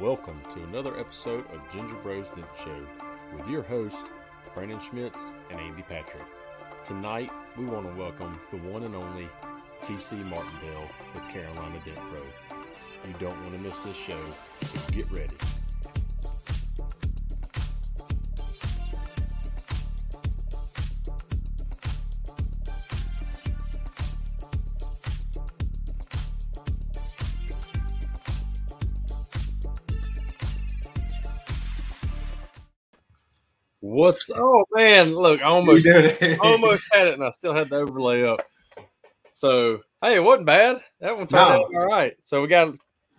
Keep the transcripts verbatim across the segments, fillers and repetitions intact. Welcome to another episode of Ginger Bros Dent Show with your hosts, Brandon Schmitz and Andy Patrick. Tonight, we want to welcome the one and only T C. Martindale with Carolina Dent Pro. You don't want to miss this show, so get ready. What's oh man, look, I almost almost had it and I still had the overlay up. So hey, it wasn't bad. That one turned no. out all right. So we got a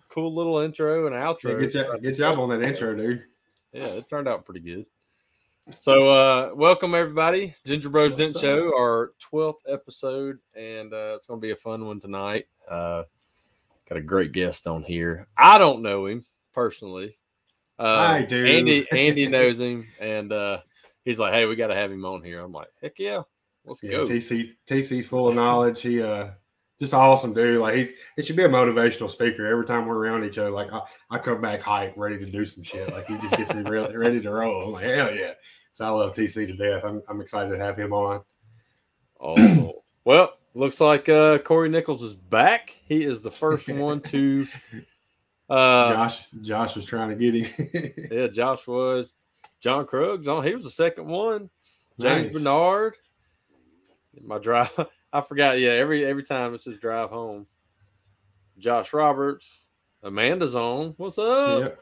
cool little intro and an outro. Yeah, get your, get you up on that intro, dude. Yeah, it turned out pretty good. So uh welcome everybody. Ginger Bros Dent Show, our twelfth episode, and uh it's gonna be a fun one tonight. Uh got a great guest on here. I don't know him personally. Uh I do. Andy Andy knows him and uh he's like, hey, we got to have him on here. I'm like, heck yeah, let's yeah, go. T C, T C's full of knowledge. He uh, just awesome dude. Like he's, it should be a motivational speaker. Every time we're around each other, like I, I come back hype, ready to do some shit. Like he just gets me real, ready to roll. I'm like, hell yeah. So I love T C to death. I'm, I'm excited to have him on. Oh well, looks like uh, Corey Nichols is back. He is the first one to. Uh, Josh, Josh was trying to get him. yeah, Josh was. John Krug, John, he was the second one. James nice. Bernard. My drive, I forgot. Yeah, every every time it's his drive home. Josh Roberts, Amanda's on. What's up?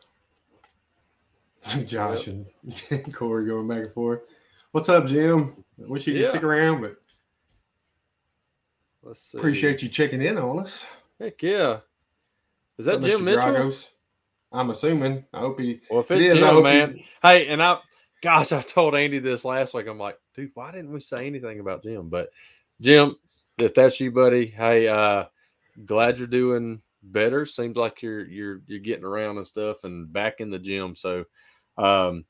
Yep. Josh yep. and Corey going back and forth. What's up, Jim? Wish you could yeah. stick around, but let's see. Appreciate you checking in on us. Heck yeah. Is that so Jim Mister Mitchell? Dragos? I'm assuming. I hope he. Well, if it's it is, Jim, man. He... Hey, and I, gosh, I told Andy this last week. I'm like, dude, why didn't we say anything about Jim? But Jim, if that's you, buddy, hey, uh, glad you're doing better. Seems like you're you're you're getting around and stuff, and back in the gym. So, um,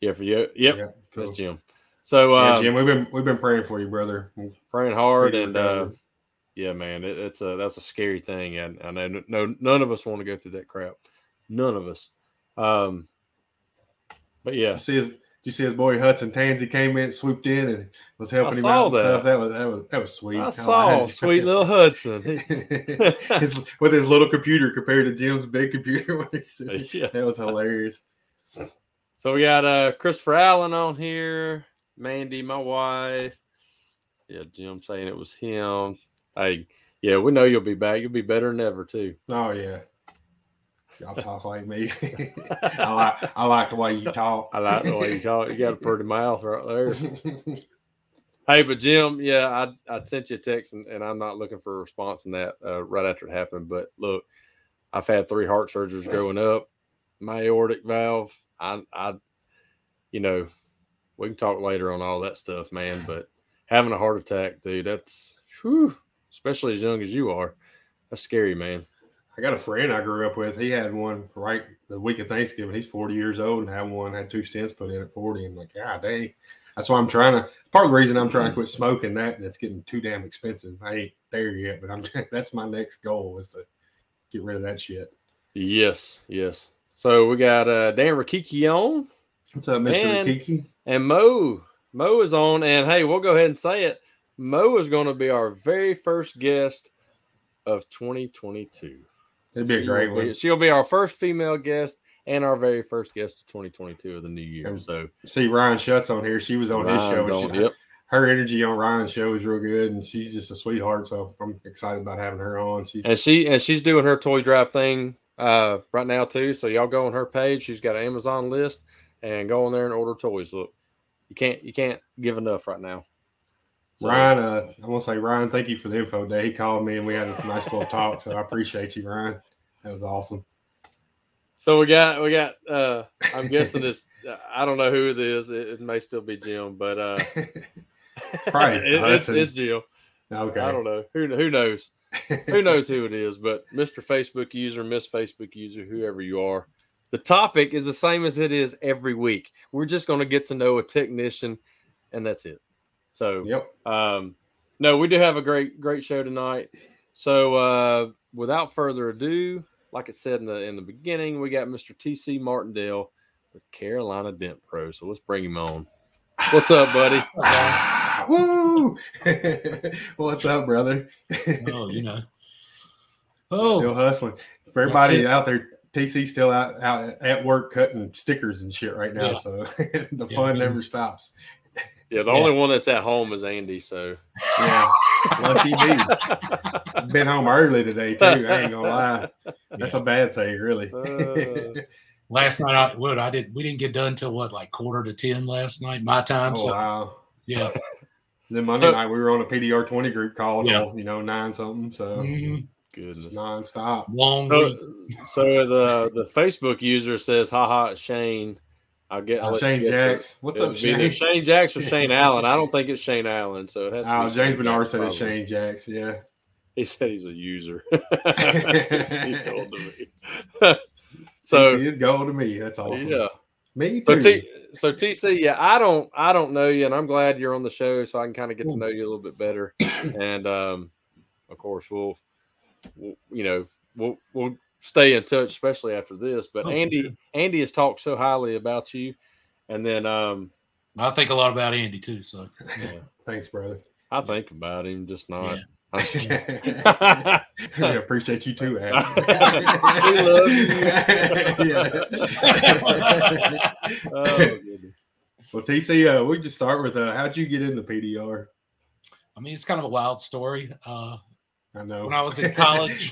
yeah, for you, yep, yeah, cool. That's Jim. So, um, yeah, Jim, we've been we've been praying for you, brother. Praying hard and. Uh, Yeah, man, it, it's a that's a scary thing, and I, I know no none of us want to go through that crap, none of us. Um, but yeah, did you see his, you see his boy Hudson Tansy came in, swooped in, and was helping I him out. That. And stuff. That was that was that was sweet. I, I saw like, sweet you? Little Hudson his, with his little computer compared to Jim's big computer. yeah. That was hilarious. So we got uh, Christopher Allen on here, Mandy, my wife. Yeah, Jim saying it was him. Hey, yeah, we know you'll be back. You'll be better than ever, too. Oh, yeah. Y'all talk like me. I like I like the way you talk. I like the way you talk. You got a pretty mouth right there. Hey, but Jim, yeah, I, I sent you a text, and, and I'm not looking for a response in that uh, right after it happened. But, look, I've had three heart surgeries growing up. My aortic valve, I, I, you know, we can talk later on all that stuff, man. But having a heart attack, dude, that's – whew. Especially as young as you are. That's scary, man. I got a friend I grew up with. He had one right the week of Thanksgiving. He's forty years old and had one, had two stents put in at forty. I'm like, God dang. That's why I'm trying to, part of the reason I'm trying to quit smoking that, and it's getting too damn expensive. I ain't there yet, but I'm that's my next goal is to get rid of that shit. Yes, yes. So we got uh, Dan Rakiki on. What's up, Mister And, Rakiki? And Mo. Mo is on. And hey, we'll go ahead and say it. Mo is going to be our very first guest of twenty twenty-two. It'd be a great she'll one. Be, she'll be our first female guest and our very first guest of twenty twenty-two of the new year. And so, see, Ryan Shutt's on here. She was on Ryan's his show. And on, she, yep. Her energy on Ryan's show is real good, and she's just a sweetheart. So I'm excited about having her on. She and she and she's doing her toy drive thing uh, right now too. So y'all go on her page. She's got an Amazon list, and go on there and order toys. Look, you can't you can't give enough right now. So, Ryan, uh, I want to say, Ryan, thank you for the info today. He called me, and we had a nice little talk, so I appreciate you, Ryan. That was awesome. So we got, we got. Uh, I'm guessing it's, I don't know who it is. It, it may still be Jim, but uh, it's probably it, it's, it's Jim. Okay, I don't know who who knows who knows who it is, but Mister Facebook user, Miss Facebook user, whoever you are, the topic is the same as it is every week. We're just going to get to know a technician, and that's it. So, yep. um, no, we do have a great, great show tonight. So, uh, without further ado, like I said in the in the beginning, we got Mister T C. Martindale with Carolina Dent Pro. So let's bring him on. What's up, buddy? Woo! What's up, brother? Oh, you know. Oh, still hustling. For everybody out there, T C's still out, out at work cutting stickers and shit right now. Yeah. So the yeah, fun man. never stops. Yeah, the yeah. only one that's at home is Andy, so. Yeah, lucky me. Been home early today, too. I ain't gonna lie. That's yeah. a bad thing, really. Uh, last night, I, what, I didn't, we didn't get done till what, like quarter to ten last night, my time. Oh, so, wow. Yeah. Then Monday so, night, we were on a P D R twenty group call, yeah. till, you know, nine something, so. Mm-hmm. Goodness. It's nonstop. Long so, so the the Facebook user says, haha, it's Shane. I'll get I'll Shane you Jacks. It. What's It'll up, Shane? Either Shane Jacks or Shane Allen. I don't think it's Shane Allen. So it has to oh, be James Bernard said it's Shane Jacks. Yeah. He said he's a user. He's gold to me. So he's gold to me. That's awesome. Yeah. Me too. So, T, so T C, yeah, I don't I don't know you, and I'm glad you're on the show so I can kind of get to know you a little bit better. And um, of course, we'll We'll, you know, we'll we'll stay in touch, especially after this. But oh, Andy, sure. Andy has talked so highly about you, and then um, I think a lot about Andy too. So yeah. Thanks, brother. I think about him, just not. Yeah. I yeah, appreciate you too, Adam. We love you. Yeah. Oh, goodness. Well, T C, uh, we just start with uh, how'd you get into P D R? I mean, it's kind of a wild story. Uh, I know. When I was in college,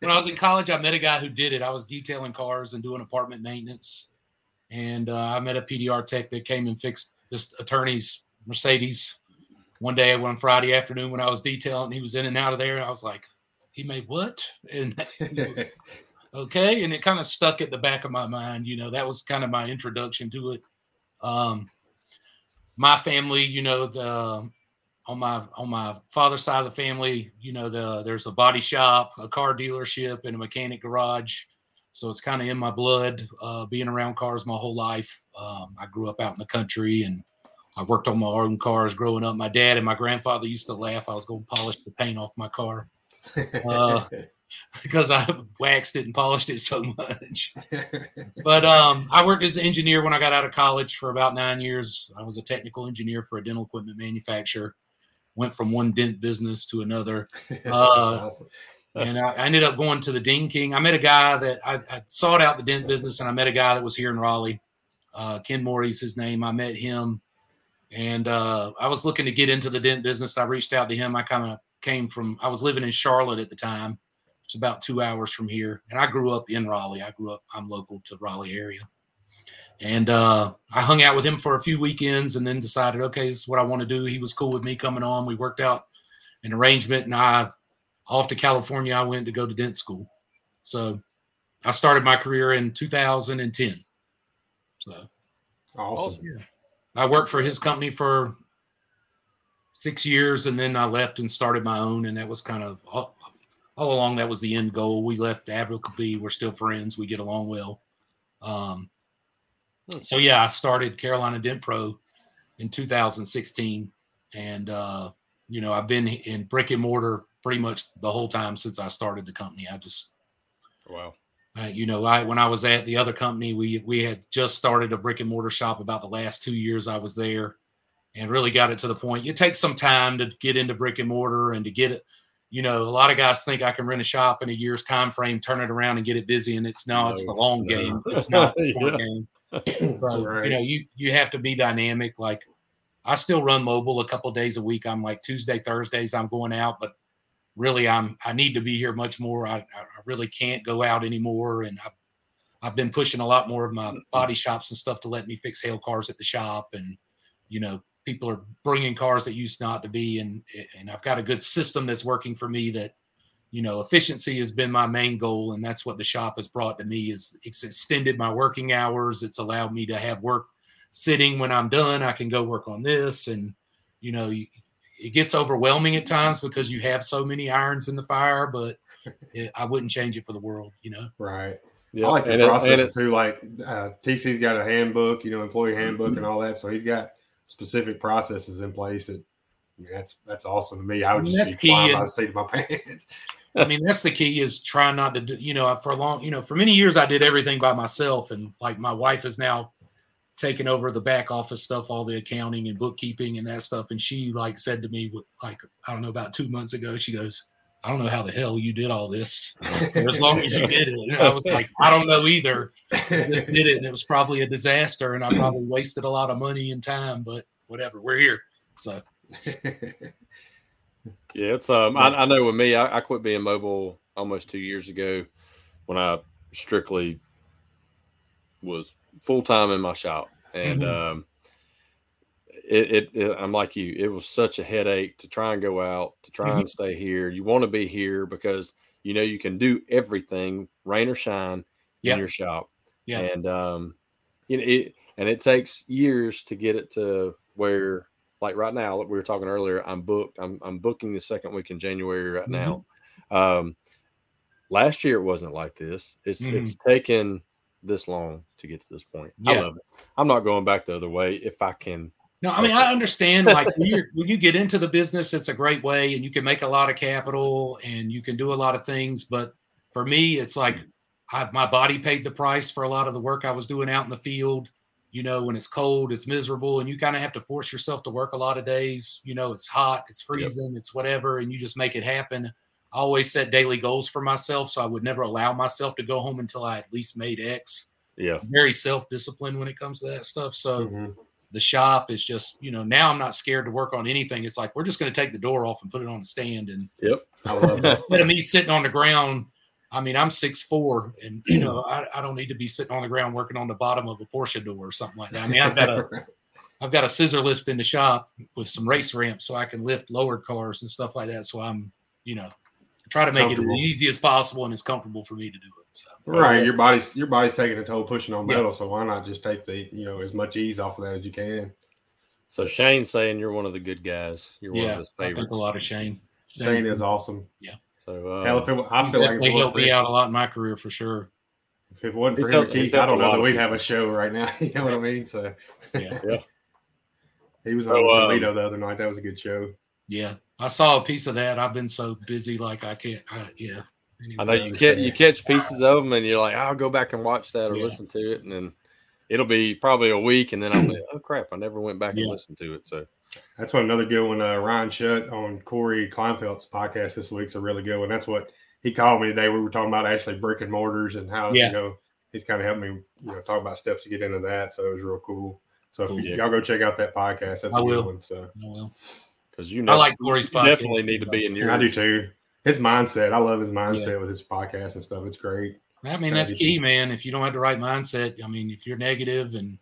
when I was in college, I met a guy who did it. I was detailing cars and doing apartment maintenance, and uh, I met a P D R tech that came and fixed this attorney's Mercedes. One day, one Friday afternoon, when I was detailing, he was in and out of there, and I was like, "He made what?" And okay, and it kind of stuck at the back of my mind. You know, that was kind of my introduction to it. Um, my family, you know, the. On my on my father's side of the family, you know, the there's a body shop, a car dealership, and a mechanic garage. So it's kind of in my blood, uh, being around cars my whole life. Um, I grew up out in the country, and I worked on my own cars growing up. My dad and my grandfather used to laugh. I was going to polish the paint off my car uh, because I waxed it and polished it so much. But um, I worked as an engineer when I got out of college for about nine years. I was a technical engineer for a dental equipment manufacturer. Went from one dent business to another. Uh, awesome. And I, I ended up going to the Dean King. I met a guy that I, I sought out the dent business, and I met a guy that was here in Raleigh. Uh, Ken Morris, his name. I met him, and uh, I was looking to get into the dent business. I reached out to him. I kind of came from, I was living in Charlotte at the time. It's about two hours from here. And I grew up in Raleigh. I grew up, I'm local to Raleigh area. And uh, I hung out with him for a few weekends and then decided, okay, this is what I want to do. He was cool with me coming on. We worked out an arrangement, and I, off to California, I went to go to dent school. So I started my career in two thousand ten. So awesome. Yeah. I worked for his company for six years, and then I left and started my own, and that was kind of all, all along that was the end goal. We left amicably. We're still friends. We get along well. Um So, yeah, I started Carolina Dent Pro in two thousand sixteen, and, uh, you know, I've been in brick and mortar pretty much the whole time since I started the company. I just – wow. Uh, you know, I when I was at the other company, we, we had just started a brick and mortar shop about the last two years I was there, and really got it to the point. It takes some time to get into brick and mortar and to get it. You know, a lot of guys think I can rent a shop in a year's time frame, turn it around, and get it busy, and it's no, no it's the long no. game. It's not the short yeah. game. So, right. You know, you, you have to be dynamic. Like, I still run mobile a couple of days a week. I'm like Tuesday, Thursdays, I'm going out, but really, I'm I need to be here much more. I, I really can't go out anymore, and I've I've been pushing a lot more of my body shops and stuff to let me fix hail cars at the shop, and you know, people are bringing cars that used not to be, and and I've got a good system that's working for me that. You know, efficiency has been my main goal, and that's what the shop has brought to me is it's extended my working hours. It's allowed me to have work sitting when I'm done. I can go work on this, and, you know, it gets overwhelming at times because you have so many irons in the fire, but it, I wouldn't change it for the world, you know? Right. Yeah. I like the and process, it, too. Like, uh, T C's got a handbook, you know, employee handbook and all that, so he's got specific processes in place that, I mean, that's that's awesome to me. I would just be flying by the seat of my pants. I mean, that's the key, is trying not to do, you know, for a long, you know, for many years I did everything by myself. And like my wife is now taking over the back office stuff, all the accounting and bookkeeping and that stuff. And she like said to me, like, I don't know, about two months ago, she goes, I don't know how the hell you did all this as long as you did it. And I was like, I don't know either. I just did it. And it was probably a disaster. And I probably wasted a lot of money and time, but whatever, we're here. So. Yeah, it's um. I, I know with me, I, I quit being mobile almost two years ago, when I strictly was full time in my shop, and mm-hmm. um, it, it, it. I'm like you. It was such a headache to try and go out, to try mm-hmm. and stay here. You want to be here because you know you can do everything, rain or shine, yep. in your shop. Yeah, and um, you know, it and it takes years to get it to where. Like right now, like we were talking earlier, I'm booked. I'm I'm booking the second week in January right now. Mm-hmm. Um, last year it wasn't like this. It's mm-hmm. it's taken this long to get to this point. Yeah. I love it. I'm not going back the other way if I can. No, I mean, I understand. Like when, you're, when you get into the business, it's a great way, and you can make a lot of capital, and you can do a lot of things. But for me, it's like I, my body paid the price for a lot of the work I was doing out in the field. You know, when it's cold, it's miserable, and you kind of have to force yourself to work a lot of days. You know, it's hot, it's freezing, yep. it's whatever, and you just make it happen. I always set daily goals for myself, so I would never allow myself to go home until I at least made X. Yeah. I'm very self-disciplined when it comes to that stuff. So mm-hmm. the shop is just, you know, now I'm not scared to work on anything. It's like, we're just going to take the door off and put it on a stand. And yep. I love that. Instead of me sitting on the ground, I mean, I'm six foot four, and, you know, I, I don't need to be sitting on the ground working on the bottom of a Porsche door or something like that. I mean, I've got a, I've got a scissor lift in the shop with some race ramps so I can lift lowered cars and stuff like that. So I'm, you know, try to make it as easy as possible and as comfortable for me to do it. So. Right. Your body's, your body's taking a toll pushing on metal. Yeah. So why not just take the, you know, as much ease off of that as you can. So Shane's saying you're one of the good guys. You're one yeah, of his favorites. I think a lot of Shane. Shane, Shane is awesome. Yeah. So, uh, hell, if it, I'm still definitely like helped me out a lot in my career for sure. If it wasn't for him, Keith, I don't know that we'd have a show right now. You know what I mean? So, yeah, yeah. He was on so, Toledo um, the other night. That was a good show. Yeah, I saw a piece of that. I've been so busy, like I can't. I, yeah, anyway, I know you catch you catch pieces wow. of them, and you're like, I'll go back and watch that or yeah. listen to it, and then it'll be probably a week, and then I'm like, oh crap, I never went back yeah. and listened to it. So. That's what another good one. Uh, Ryan Shutt on Corey Kleinfeld's podcast this week's a really good one. That's what he called me today. We were talking about actually brick and mortars and how yeah. you know he's kind of helped me you know talk about steps to get into that. So it was real cool. So if cool, yeah. y'all go check out that podcast, that's I a will. good one. So I will because you know I like Corey's podcast. Definitely need to be in your. I do too. His mindset, I love his mindset yeah. with his podcast and stuff. It's great. I mean that's key, man. If you don't have the right mindset, I mean if you're negative and.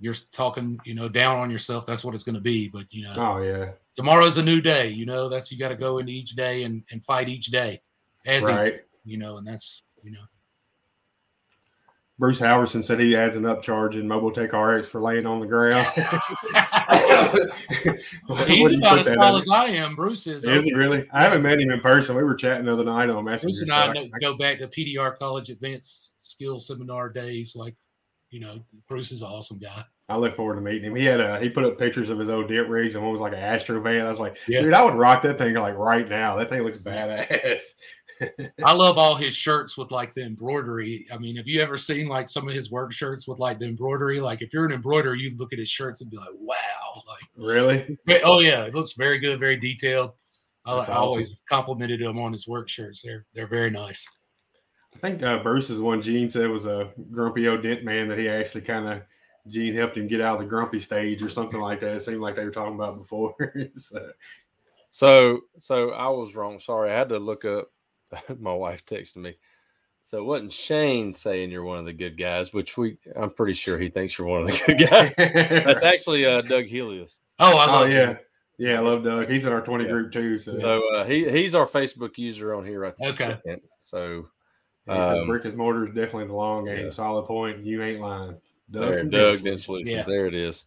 You're talking, you know, down on yourself. That's what it's going to be. But, you know, oh, yeah. tomorrow's a new day. You know, that's you got to go into each day and, and fight each day. As right. Each, you know, and that's, you know. Bruce Howerson said he adds an upcharge in Mobile Tech R X for laying on the ground. He's about as tall as I am. Bruce is. Is he really? I haven't met him in person. We were chatting the other night on Messenger. Bruce and I, I, I go back to P D R College Advanced Skills Seminar days like. You know, Bruce is an awesome guy. I look forward to meeting him. He had a, he put up pictures of his old dip rigs, and one was like an Astro van. I was like, yeah. dude, I would rock that thing like right now. That thing looks badass. I love all his shirts with like the embroidery. I mean, have you ever seen like some of his work shirts with like the embroidery? Like if you're an embroiderer, you look at his shirts and be like, wow. Like really? Oh yeah. It looks very good. Very detailed. I, I always awesome. complimented him on his work shirts. They're, they're very nice. I think uh, Bruce's one Gene said was a grumpy old dent man that he actually kind of Gene helped him get out of the grumpy stage or something like that. It seemed like they were talking about before. so. so, so I was wrong. Sorry, I had to look up. My wife texted me. So, wasn't Shane saying you're one of the good guys? Which we, I'm pretty sure he thinks you're one of the good guys. That's actually uh, Doug Helios. Oh, I love oh, yeah. Him. Yeah, I love Doug. He's in our twenty yeah. group too. So, so uh, he he's our Facebook user on here right this okay. second. So. He said, brick and mortar is definitely the long game. Yeah. Solid point. You ain't lying. Doug, there, Doug Dent Solutions. Yeah. There it is.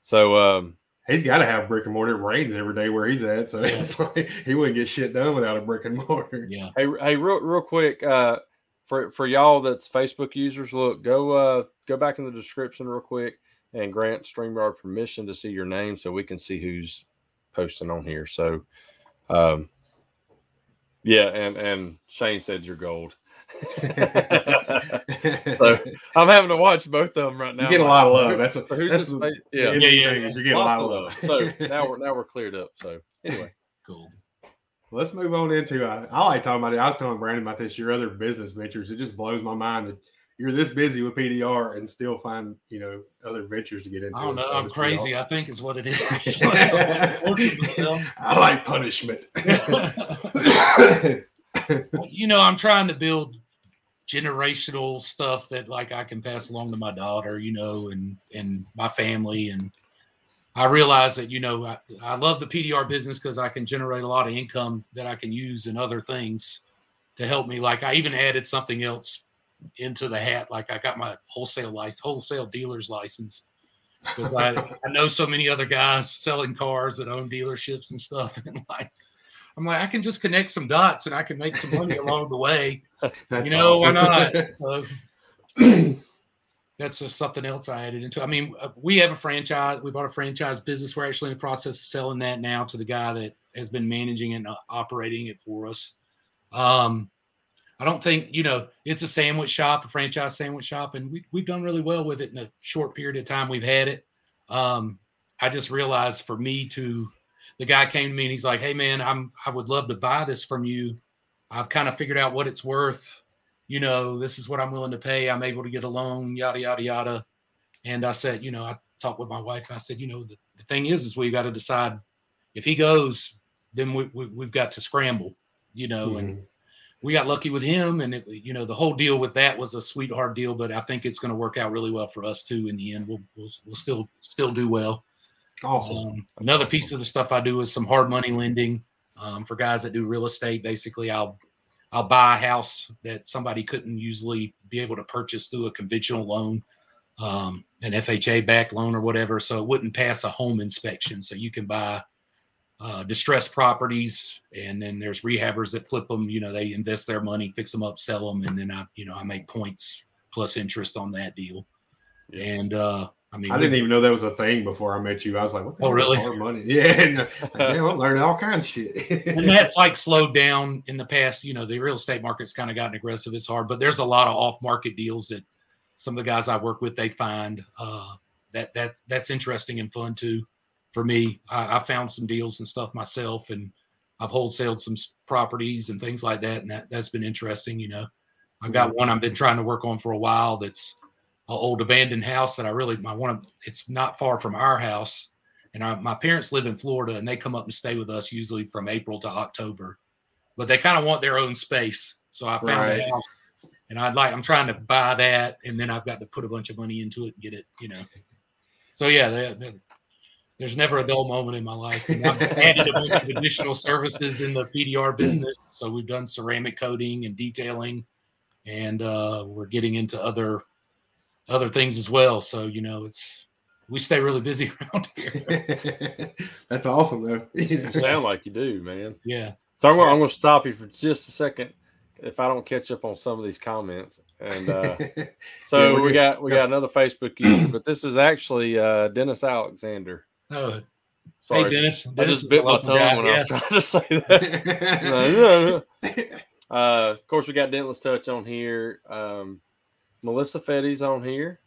So um, he's got to have brick and mortar. It rains every day where he's at, so yeah. it's like, he wouldn't get shit done without a brick and mortar. Yeah. Hey, hey, real, real quick uh, for for y'all that's Facebook users, look, go uh, go back in the description real quick and grant StreamYard permission to see your name so we can see who's posting on here. So. Um, Yeah, and, and Shane said you're gold. So I'm having to watch both of them right now. You get a lot of love. That's what. Who's that's what yeah, yeah, yeah. yeah. You get a lot of love. So now we're now we're cleared up. So anyway, cool. Let's move on into. Uh, I like talking about it. I was telling Brandon about this. Your other business ventures. It just blows my mind that you're this busy with P D R and still find you know other ventures to get into. I don't know. So I'm crazy. Awesome. I think is what it is. I like punishment. Well, you know, I'm trying to build generational stuff that like I can pass along to my daughter, you know, and, and my family. And I realize that, you know, I, I love the P D R business because I can generate a lot of income that I can use in other things to help me. Like I even added something else into the hat. Like I got my wholesale license, wholesale dealer's license. Because I, I know so many other guys selling cars that own dealerships and stuff. And like, I'm like, I can just connect some dots and I can make some money along the way. That's you know, awesome. Why not? Uh, that's just something else I added into. I mean, we have a franchise. We bought a franchise business. We're actually in the process of selling that now to the guy that has been managing and operating it for us. Um, I don't think, you know, it's a sandwich shop, a franchise sandwich shop, and we, we've done really well with it in a short period of time we've had it. Um, I just realized for me to... The guy came to me and he's like, hey, man, I'm, I would love to buy this from you. I've kind of figured out what it's worth. You know, this is what I'm willing to pay. I'm able to get a loan, yada, yada, yada. And I said, you know, I talked with my wife and I said, you know, the, the thing is, is we've got to decide if he goes, then we, we, we've got to scramble, you know, mm-hmm. and we got lucky with him. And, it, you know, the whole deal with that was a sweetheart deal, but I think it's going to work out really well for us, too. In the end, we'll we'll, we'll still still do well. Awesome. Um, another piece of the stuff I do is some hard money lending um, for guys that do real estate. Basically, I'll I'll buy a house that somebody couldn't usually be able to purchase through a conventional loan, um, an F H A-backed loan or whatever, so it wouldn't pass a home inspection. So you can buy uh, distressed properties, and then there's rehabbers that flip them. You know, they invest their money, fix them up, sell them, and then I you know I make points plus interest on that deal, and. uh I mean, I didn't even know that was a thing before I met you. I was like, what the oh, hell really? Is hard money? Yeah. And, man, I'm learning all kinds of shit. And that's like slowed down in the past. You know, the real estate market's kind of gotten aggressive. It's hard, but there's a lot of off market deals that some of the guys I work with, they find uh, that, that that's interesting and fun too. For me, I, I found some deals and stuff myself, and I've wholesaled some properties and things like that. And that, that's been interesting. You know, I've got one I've been trying to work on for a while. That's an old abandoned house that I really I want to, it's not far from our house. And I, my parents live in Florida, and they come up and stay with us usually from April to October, but they kind of want their own space. So I found right. a house, and I'd like, I'm trying to buy that. And then I've got to put a bunch of money into it and get it, you know? So yeah, they, they, there's never a dull moment in my life. And I've added a bunch of additional services in the P D R business. So we've done ceramic coating and detailing, and uh, we're getting into other, other things as well. So, you know, it's, we stay really busy around here. That's awesome though. You sound like you do, man. Yeah. So I'm going, I'm going to stop you for just a second if I don't catch up on some of these comments. And uh, so yeah, we got, we got another Facebook user, but this is actually uh, Dennis Alexander. Oh, sorry. Hey, Dennis. I Dennis just bit my tongue guy, when yeah. I was trying to say that. uh, of course we got Dentless Touch on here. Um, Melissa Fetty's on here.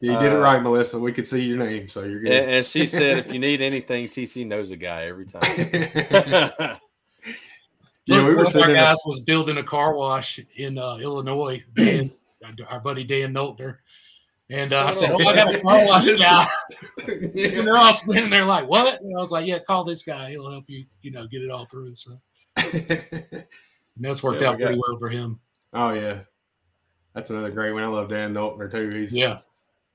You did it right, uh, Melissa. We could see your name, so you're good. And, and she said, if you need anything, T C knows a guy every time. yeah, Look, we were one of our guys a- was building a car wash in uh, Illinois, and our buddy Dan Nolter. And uh, I said, oh, I got a car wash guy. And they're all standing there like, what? And I was like, yeah, call this guy. He'll help you, you know, get it all through. So and that's worked yeah, out we pretty well for him. Oh, yeah. That's another great one. I love Dan Nolter too. He's yeah.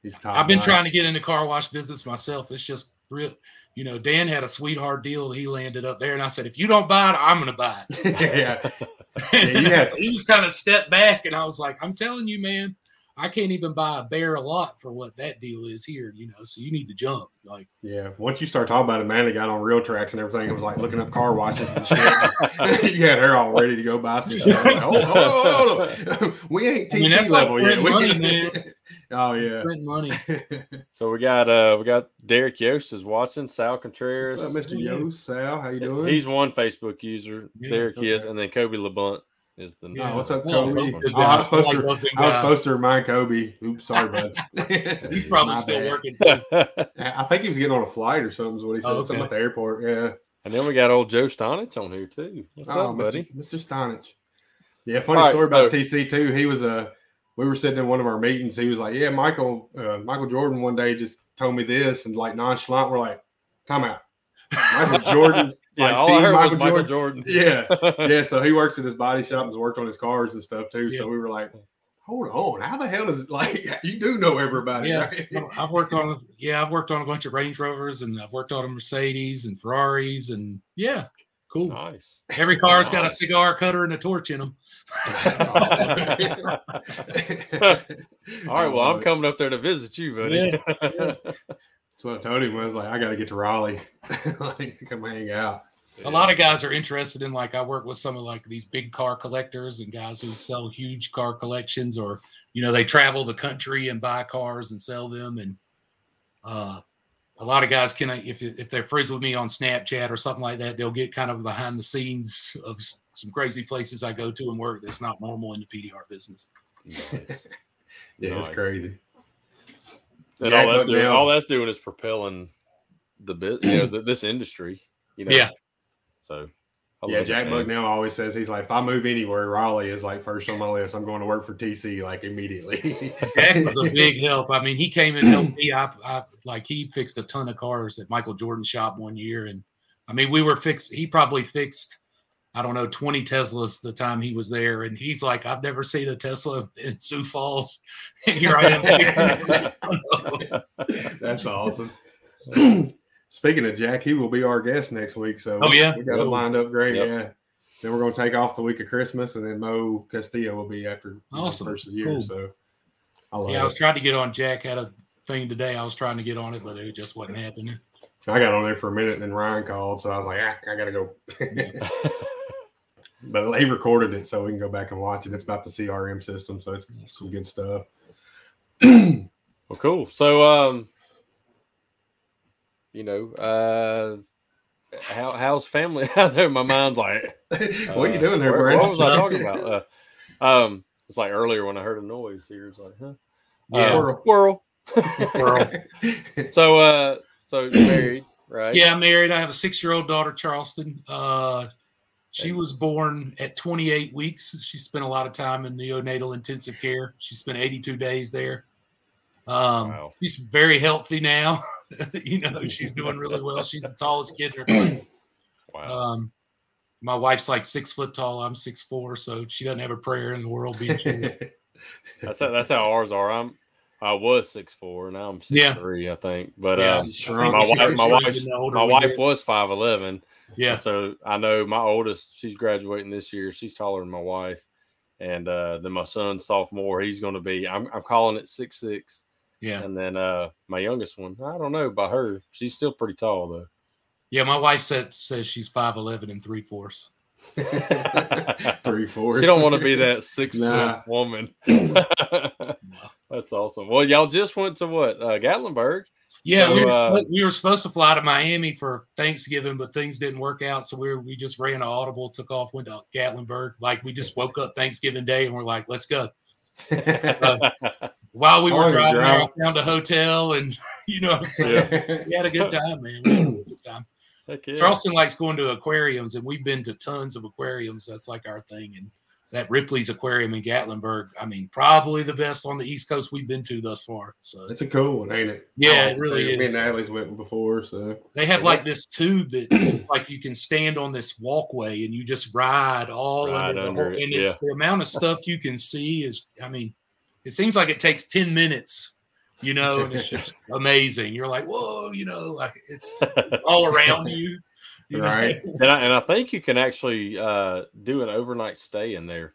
He's top I've been notch. Trying to get in the car wash business myself. It's just real. You know, Dan had a sweetheart deal. He landed up there, and I said, if you don't buy it, I'm going to buy it. yeah. yeah so he just kind of stepped back, and I was like, I'm telling you, man, I can't even buy a bear a lot for what that deal is here. You know, so you need to jump. Like, yeah. Once you start talking about it, man, they got on real tracks and everything. It was like looking up car washes and shit. You had her all ready to go buy some stuff. Like, oh, hold on, hold on. We ain't T C I mean, level like yet. Money, we can... Oh yeah, print money. So we got uh, we got Derek Yost is watching. Sal Contreras, what's up, Mister Yost? Sal, how you doing? He's one Facebook user. Yeah, Derek okay. is, and then Kobe LeBunt is the. Yeah, oh, what's up, Kobe? Oh, oh, I was supposed to. I was supposed to remind Kobe. Oops, sorry, bud. He's probably still bad. working. Too. I think he was getting on a flight or something. Is what he said. Oh, okay. Something at the airport. Yeah. And then we got old Joe Stonich on here too. What's oh, up, buddy? Mister Stonich. Yeah, funny right, story about so, T C too. He was a. We were sitting in one of our meetings. He was like, yeah, Michael uh, Michael Jordan one day just told me this. And, like, nonchalant, we're like, time out. Michael Jordan. yeah, like, all I heard Michael was Michael Jordan. Jordan. Yeah. Yeah, so he works at his body shop and has worked on his cars and stuff, too. Yeah. So we were like, hold on. How the hell does – like, you do know everybody, yeah. right? I've worked on – yeah, I've worked on a bunch of Range Rovers, and I've worked on a Mercedes and Ferraris, and, yeah. Cool. Nice. Every car's nice. got a cigar cutter and a torch in them. That's awesome. All right. Well, I'm coming up there to visit you, buddy. Yeah. Yeah. That's what I told him. I was like, I got to get to Raleigh. Like, come hang out. Yeah. A lot of guys are interested in, like, I work with some of, like, these big car collectors and guys who sell huge car collections, or, you know, they travel the country and buy cars and sell them. And, uh, a lot of guys can, if if they're friends with me on Snapchat or something like that, they'll get kind of behind the scenes of some crazy places I go to and work that's not normal in the P D R business. Nice. Yeah, nice. It's crazy. And all that's, doing, all that's doing is propelling the bit, you know, the, this industry. You know? Yeah. So. I yeah, Jack Bucknell always says, he's like, if I move anywhere, Raleigh is like first on my list. I'm going to work for T C like immediately. Jack was a big help. I mean, he came and helped me. I, I like he fixed a ton of cars at Michael Jordan's shop one year, and I mean, we were fixed. He probably fixed, I don't know, twenty Teslas the time he was there, and he's like, I've never seen a Tesla in Sioux Falls, and here I am fixing it. That's awesome. Speaking of Jack, he will be our guest next week. So oh, yeah. we got it lined up great. Yep. Yeah. Then we're going to take off the week of Christmas, and then Mo Castillo will be after awesome. the first of the year. Cool. So I love Yeah, it. I was trying to get on. Jack had a thing today. I was trying to get on it, but it just wasn't happening. I got on there for a minute, and then Ryan called. So I was like, ah, I got to go. Yeah. But he recorded it, so we can go back and watch it. It's about the C R M system. So it's some good stuff. Well, cool. So, um, you know, uh, how how's family? I know my mind's like, uh, what are you doing there, where, Brandon? What was I talking about? Uh, um, it's like earlier when I heard a noise here. It's like, huh? Yeah. Uh, squirrel. Squirrel. so, uh, so you're married, right? Yeah, I'm married. I have a six-year-old daughter, Charleston. Uh, she was born at twenty-eight weeks. She spent a lot of time in neonatal intensive care. She spent eighty-two days there. Um, wow. She's very healthy now. You know, she's doing really well. She's the tallest kid in her class. Wow. Um, my wife's like six foot tall. I'm six four, so she doesn't have a prayer in the world. Being sure. That's how, that's how ours are. I'm I was six four, now I'm six yeah. three, I think. But yeah, um, sure. my wife, my wife, my wife was five eleven. Yeah. So I know my oldest, she's graduating this year. She's taller than my wife, and uh, then my son, sophomore, he's going to be. I'm I'm calling it six six. Yeah. And then uh, my youngest one, I don't know about her. She's still pretty tall, though. Yeah, my wife said, says she's five eleven and three-fourths. three-fourths. She don't want to be that six-foot nah. woman. That's awesome. Well, y'all just went to what? Uh, Gatlinburg? Yeah, so, we, were, uh, we were supposed to fly to Miami for Thanksgiving, but things didn't work out. So we were, we just ran an audible, took off, went to Gatlinburg. Like, we just woke up Thanksgiving Day, and we're like, let's go. Uh, while we were driving, I found a hotel, and you know what I'm saying? Yeah. We had a good time, man. We had a good time. Yeah. Charleston likes going to aquariums, and we've been to tons of aquariums. That's like our thing. And that Ripley's Aquarium in Gatlinburg, I mean, probably the best on the East Coast we've been to thus far. So it's a cool one, ain't it? Yeah, it really is. Me and Natalie's went before, so they have like this tube that, like, you can stand on this walkway and you just ride all under the whole, and it's the amount of stuff you can see is, I mean. It seems like it takes ten minutes, you know, and it's just amazing. You're like, whoa, you know, like it's, it's all around you, you right? Know? And I and I think you can actually uh, do an overnight stay in there.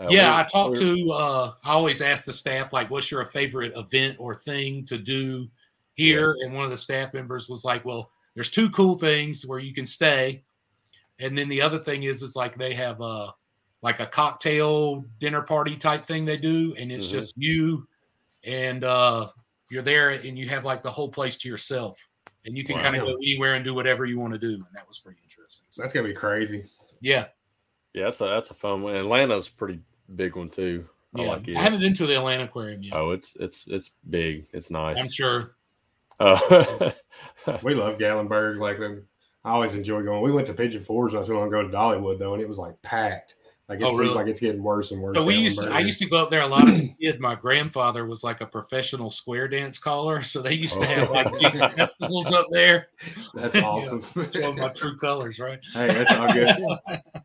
Uh, yeah, I talked to. Uh, I always ask the staff, like, what's your favorite event or thing to do here? Yeah. And one of the staff members was like, well, there's two cool things where you can stay, and then the other thing is, is like they have a. Uh, like a cocktail dinner party type thing they do. And it's mm-hmm. just you and uh, you're there and you have like the whole place to yourself, and you can wow. kind of go anywhere and do whatever you want to do. And that was pretty interesting. So that's going to be crazy. Yeah. Yeah, that's a, that's a fun one. Atlanta's a pretty big one too. I yeah. like it. I haven't been to the Atlanta Aquarium yet. Oh, it's it's it's big. It's nice. I'm sure. Uh, we love Gatlinburg. Like, I always enjoy going. We went to Pigeon Forge not too long ago to Dollywood though, and it was like packed. Like it oh, seems really? like it's getting worse and worse. So we used to, I used to go up there a lot as a kid. My grandfather was like a professional square dance caller, so they used to oh. have like big festivals up there. That's awesome. Yeah, one of my true colors, right? Hey, that's all good.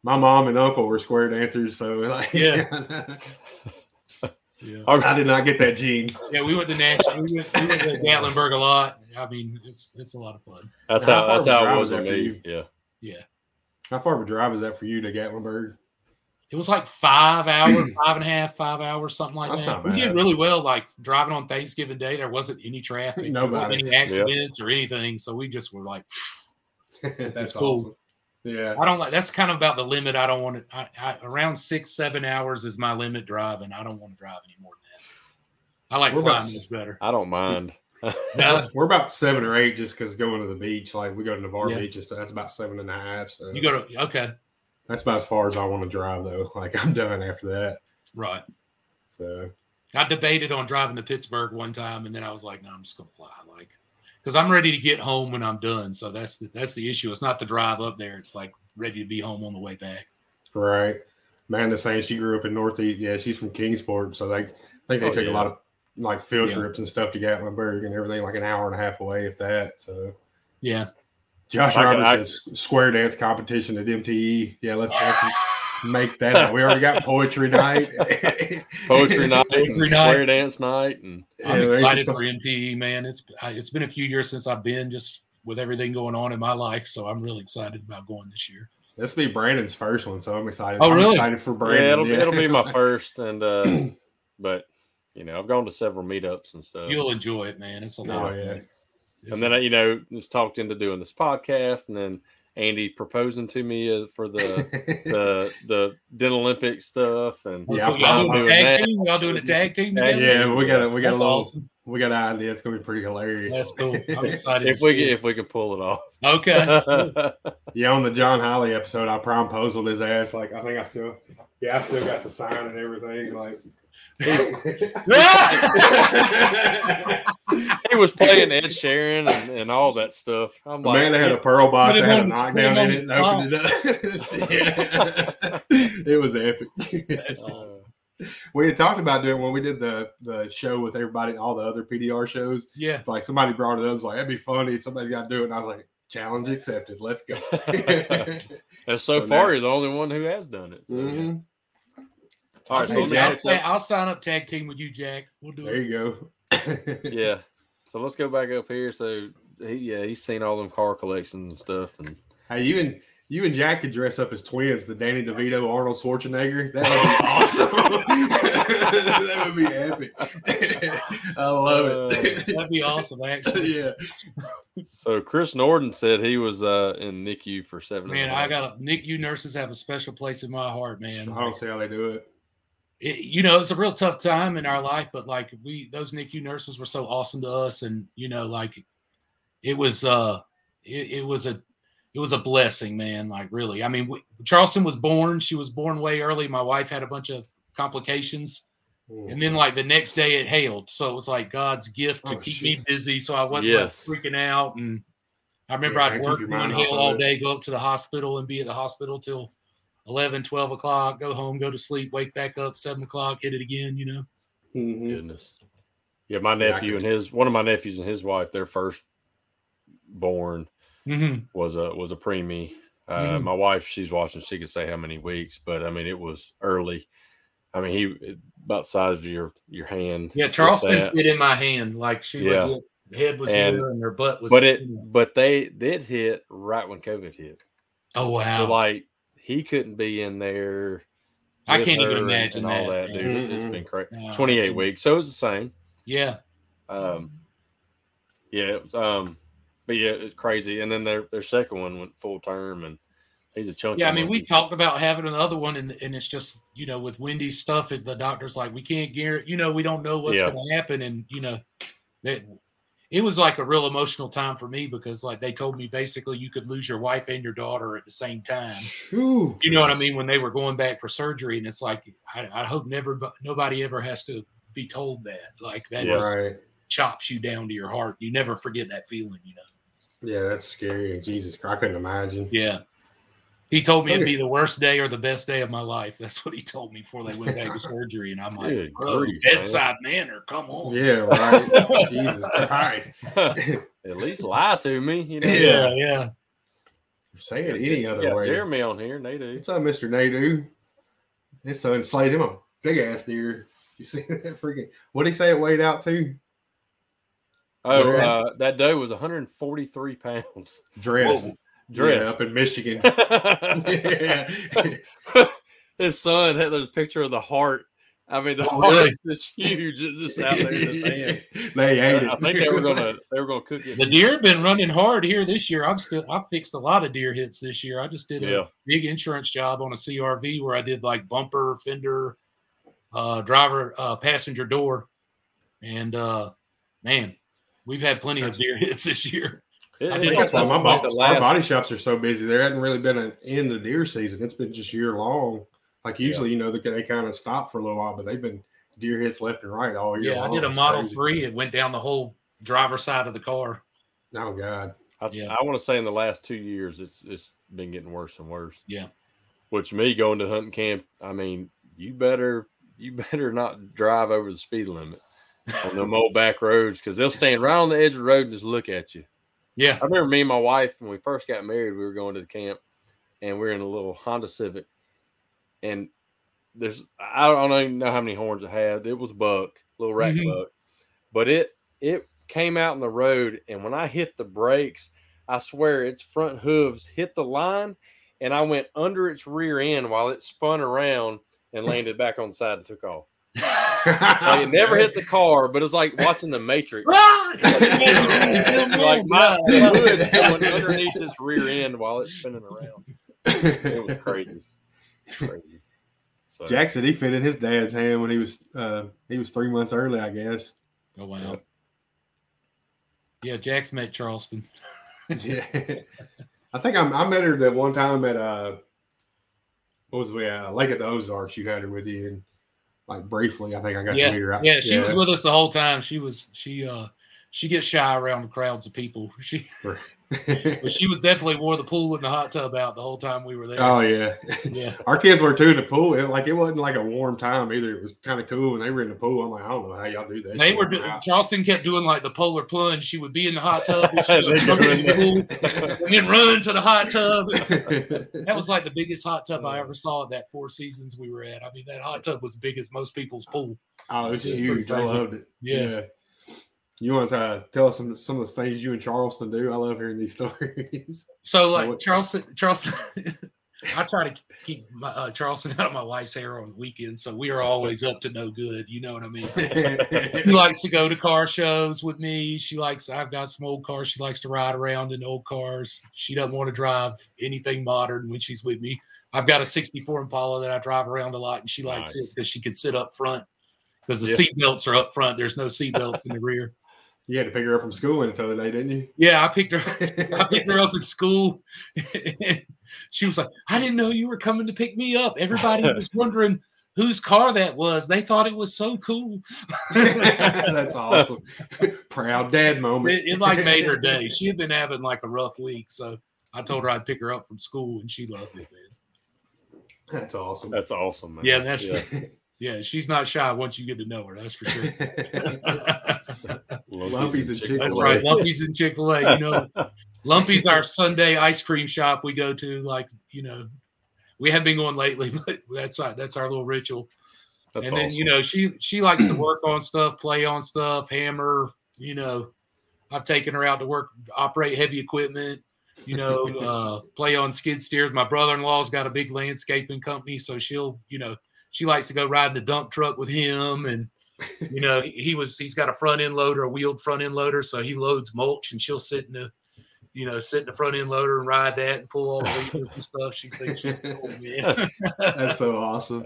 My mom and uncle were square dancers, so like yeah. yeah. I did not get that gene. Yeah, we went to Nashville. We went, we went to Gatlinburg a lot. I mean, it's it's a lot of fun. That's now, how, how that's how it was for you. Yeah, yeah. How far of a drive is that for you to Gatlinburg? It was like five hours, five and a half, five hours, something like That's that. We did really well, like driving on Thanksgiving Day. There wasn't any traffic, Nobody. any accidents yep. or anything. So we just were like, "That's cool." Awesome. Yeah, I don't like. That's kind of about the limit. I don't want to. I, I, around six, seven hours is my limit driving. I don't want to drive any more than that. I like we're flying much better. I don't mind. No. We're about seven or eight, just because going to the beach. Like we go to Navarre yeah. Beach, so that's about seven and a half. So. You go to okay. That's about as far as I want to drive, though. Like, I'm done after that. Right. So I debated on driving to Pittsburgh one time, and then I was like, no, I'm just going to fly. Like, because I'm ready to get home when I'm done. So that's the, that's the issue. It's not the drive up there. It's, like, ready to be home on the way back. Right. Amanda saying she grew up in Northeast. Yeah, she's from Kingsport. So they, I think they oh, took yeah. a lot of, like, field yeah. trips and stuff to Gatlinburg and everything, like an hour and a half away, if that. So, yeah. Josh like Roberts says square dance competition at M T E. Yeah, let's, let's make that up. We already got poetry night. Poetry night. Poetry night. Square dance night. And yeah, I'm excited for M T E, man. It's It's been a few years since I've been, just with everything going on in my life. So I'm really excited about going this year. This will be Brandon's first one, so I'm excited. Oh, really? I'm excited for Brandon. Yeah, it'll, yeah. Be, it'll be my first. And uh, But, you know, I've gone to several meetups and stuff. You'll enjoy it, man. It's a lot of fun. And then, you know, was talked into doing this podcast, and then Andy proposing to me for the the the Dent Olympic stuff, and yeah, y'all doing a tag team. Y'all doing a tag team together? Yeah, we got a we got That's a little, awesome. We got an idea. It's gonna be pretty hilarious. That's cool. I'm excited if we can, if we can pull it off. Okay. Yeah, on the John Holly episode, I promposed his ass. Like I think I still, yeah, I still got the sign and everything. Like. He was playing Ed Sheeran and, and all that stuff. I'm like, Amanda had a pearl box that had a knockdown in it and opened it up. It was epic. Awesome. We had talked about doing when we did the, the show with everybody, all the other P D R shows. Yeah. Like somebody brought it up, it was like, that'd be funny. Somebody's got to do it. And I was like, challenge accepted. Let's go. And so, so far, now, you're the only one who has done it. So, mm-hmm. yeah. All right, hey, so Jack, I'll, I'll sign up tag team with you, Jack. We'll do there it. There you go. Yeah. So let's go back up here. So he, yeah, he's seen all them car collections and stuff. And hey, you and you and Jack could dress up as twins, the Danny DeVito, Arnold Schwarzenegger. That would be awesome. That would be epic. I love it. Uh, that'd be awesome, actually. Yeah. So Chris Norden said he was uh, in N I C U for seven. Man, I got a, N I C U nurses have a special place in my heart, man. I don't see how they do it. It, you know, it's a real tough time in our life, but like we, those N I C U nurses were so awesome to us. And, you know, like it was, uh, it, it was a, it was a blessing, man. Like really, I mean, we, Charleston was born. She was born way early. My wife had a bunch of complications Ooh. and then like the next day it hailed. So it was like God's gift to oh, keep shit. me busy. So I wasn't yes. like, freaking out. And I remember yeah, I'd work doing hail all day, go up to the hospital and be at the hospital till eleven, twelve o'clock, go home, go to sleep, wake back up, seven o'clock, hit it again, you know? Mm-hmm. Goodness. Yeah, my nephew yeah, and his, one of my nephews and his wife, their first born mm-hmm. was a, was a preemie. Uh, mm-hmm. My wife, she's watching, she could say how many weeks, but I mean, it was early. I mean, he, about the size of your, your hand. Yeah, Charleston fit in my hand. Like she yeah. would get, head was and, here and her butt was. But it, here. But they did hit right when COVID hit. Oh, wow. So like, he couldn't be in there. I can't even imagine and all that, that dude. Mm-hmm. It's been crazy. No. twenty-eight weeks, so it was the same. Yeah. Um. Yeah. It was, um. But yeah, it's crazy. And then their their second one went full term, and He's a chunky. Yeah, I mean, monkey. We talked about having another one, and and it's just, you know, with Wendy's stuff, the doctor's like, we can't guarantee, you know, we don't know what's yeah. going to happen, and you know, that it was like a real emotional time for me because like they told me basically you could lose your wife and your daughter at the same time. Ooh, you know goodness. What I mean? When they were going back for surgery, and it's like I, I hope never, nobody ever has to be told that. Like that yeah, just right. chops you down to your heart. You never forget that feeling, you know. Yeah, that's scary. Jesus Christ, I couldn't imagine. Yeah. He told me it'd be the worst day or the best day of my life. That's what he told me before they went back to surgery. And I'm like, dude, oh, grief, bedside man. manner, come on. Yeah, right. Jesus Christ. At least lie to me. You know? Yeah, yeah. You're saying it any other yeah, way. Jeremy on here, Nadu. What's up, Mister Nadu? His son slayed him a big-ass deer. You see that freaking – what did he say it weighed out to? Oh, uh, that doe was one hundred forty-three pounds. Dressed. Whoa. Dressed. Yeah, up in Michigan. yeah. His son had this picture of the heart. I mean, the oh, heart really? is huge. It's just out there in his hand. They ate it. I think they were gonna they were gonna cook it. The deer have been running hard here this year. I'm still I fixed a lot of deer hits this year. I just did a yeah. big insurance job on a C R V where I did like bumper, fender, uh, driver, uh, passenger door. And uh, man, we've had plenty of deer hits this year. It, I think that's why my, like my body shops are so busy. There hasn't really been an end of deer season. It's been just year long. Like usually, yeah. you know, they, they kind of stop for a little while, but they've been deer hits left and right all year yeah, long. Yeah, I did a Model three. It went down the whole driver's side of the car. Oh, God. I, yeah. I want to say in the last two years, it's it's been getting worse and worse. Yeah. Which me going to hunting camp, I mean, you better you better not drive over the speed limit on them old back roads because they'll stand right on the edge of the road and just look at you. Yeah, I remember me and my wife, when we first got married, we were going to the camp, and we were in a little Honda Civic, and there's, I don't even know how many horns it had. It was a buck, little rack mm-hmm. buck, but it, it came out in the road, and when I hit the brakes, I swear its front hooves hit the line, and I went under its rear end while it spun around and landed back on the side and took off. Like it never hit the car, but it was like watching the Matrix. Like my hood going underneath this rear end while it's spinning around. It was crazy. It was crazy. So. Jack said he fit in his dad's hand when he was uh, he was three months early, I guess. Oh wow. Yeah, yeah Jack's met Charleston. yeah. I think I'm, I met her that one time at uh, what was we uh, Lake of the Ozarks. You had her with you. And, like briefly, I think I got yeah. to meet her. Out. Yeah, she yeah. was with us the whole time. She was she uh she gets shy around the crowds of people. She but she was definitely wore the pool and the hot tub out the whole time we were there. Oh yeah, yeah. Our kids were too in the pool. It, like it wasn't like a warm time either. It was kind of cool when they were in the pool. I'm like, I don't know how y'all do that. They were do- Charleston kept doing like the polar plunge. She would be in the hot tub, and she would come in the pool, and then run to the hot tub. That was like the biggest hot tub I ever saw at that Four Seasons we were at. I mean, that hot tub was as big as most people's pool. Oh, it was, it was huge. I loved it. Yeah. yeah. You want to uh, tell us some, some of the things you and Charleston do? I love hearing these stories. So, like, what? Charleston, Charleston, I try to keep my, uh, Charleston out of my wife's hair on the weekends, so we are always up to no good. You know what I mean? She likes to go to car shows with me. She likes – I've got some old cars. She likes to ride around in old cars. She doesn't want to drive anything modern when she's with me. I've got a sixty-four Impala that I drive around a lot, and she likes nice. it because she can sit up front because the yeah. seat belts are up front. There's no seat belts in the rear. You had to pick her up from school in the other day, didn't you? Yeah, I picked her. I picked her up at school. She was like, "I didn't know you were coming to pick me up." Everybody was wondering whose car that was. They thought it was so cool. That's awesome. Proud dad moment. It, it like made her day. She had been having like a rough week, so I told her I'd pick her up from school, and she loved it. Man, that's awesome. That's awesome. Man. Yeah, that's. Yeah. Yeah, she's not shy once you get to know her. That's for sure. Lumpies and Chick-fil-A. That's right, Lumpies and Chick-fil-A. You know, Lumpies our Sunday ice cream shop we go to. Like, you know, we have been going lately, but that's our, that's our little ritual. That's and then awesome. You know, she she likes to work on stuff, play on stuff, hammer. You know, I've taken her out to work, operate heavy equipment. You know, uh, play on skid steers. My brother-in-law's got a big landscaping company, so she'll you know. She likes to go ride in a dump truck with him. And, you know, he was, he's got a front end loader, a wheeled front end loader. So he loads mulch and she'll sit in the, you know, sit in the front end loader and ride that and pull all the levers and stuff. She thinks she's cool, man. That's so awesome.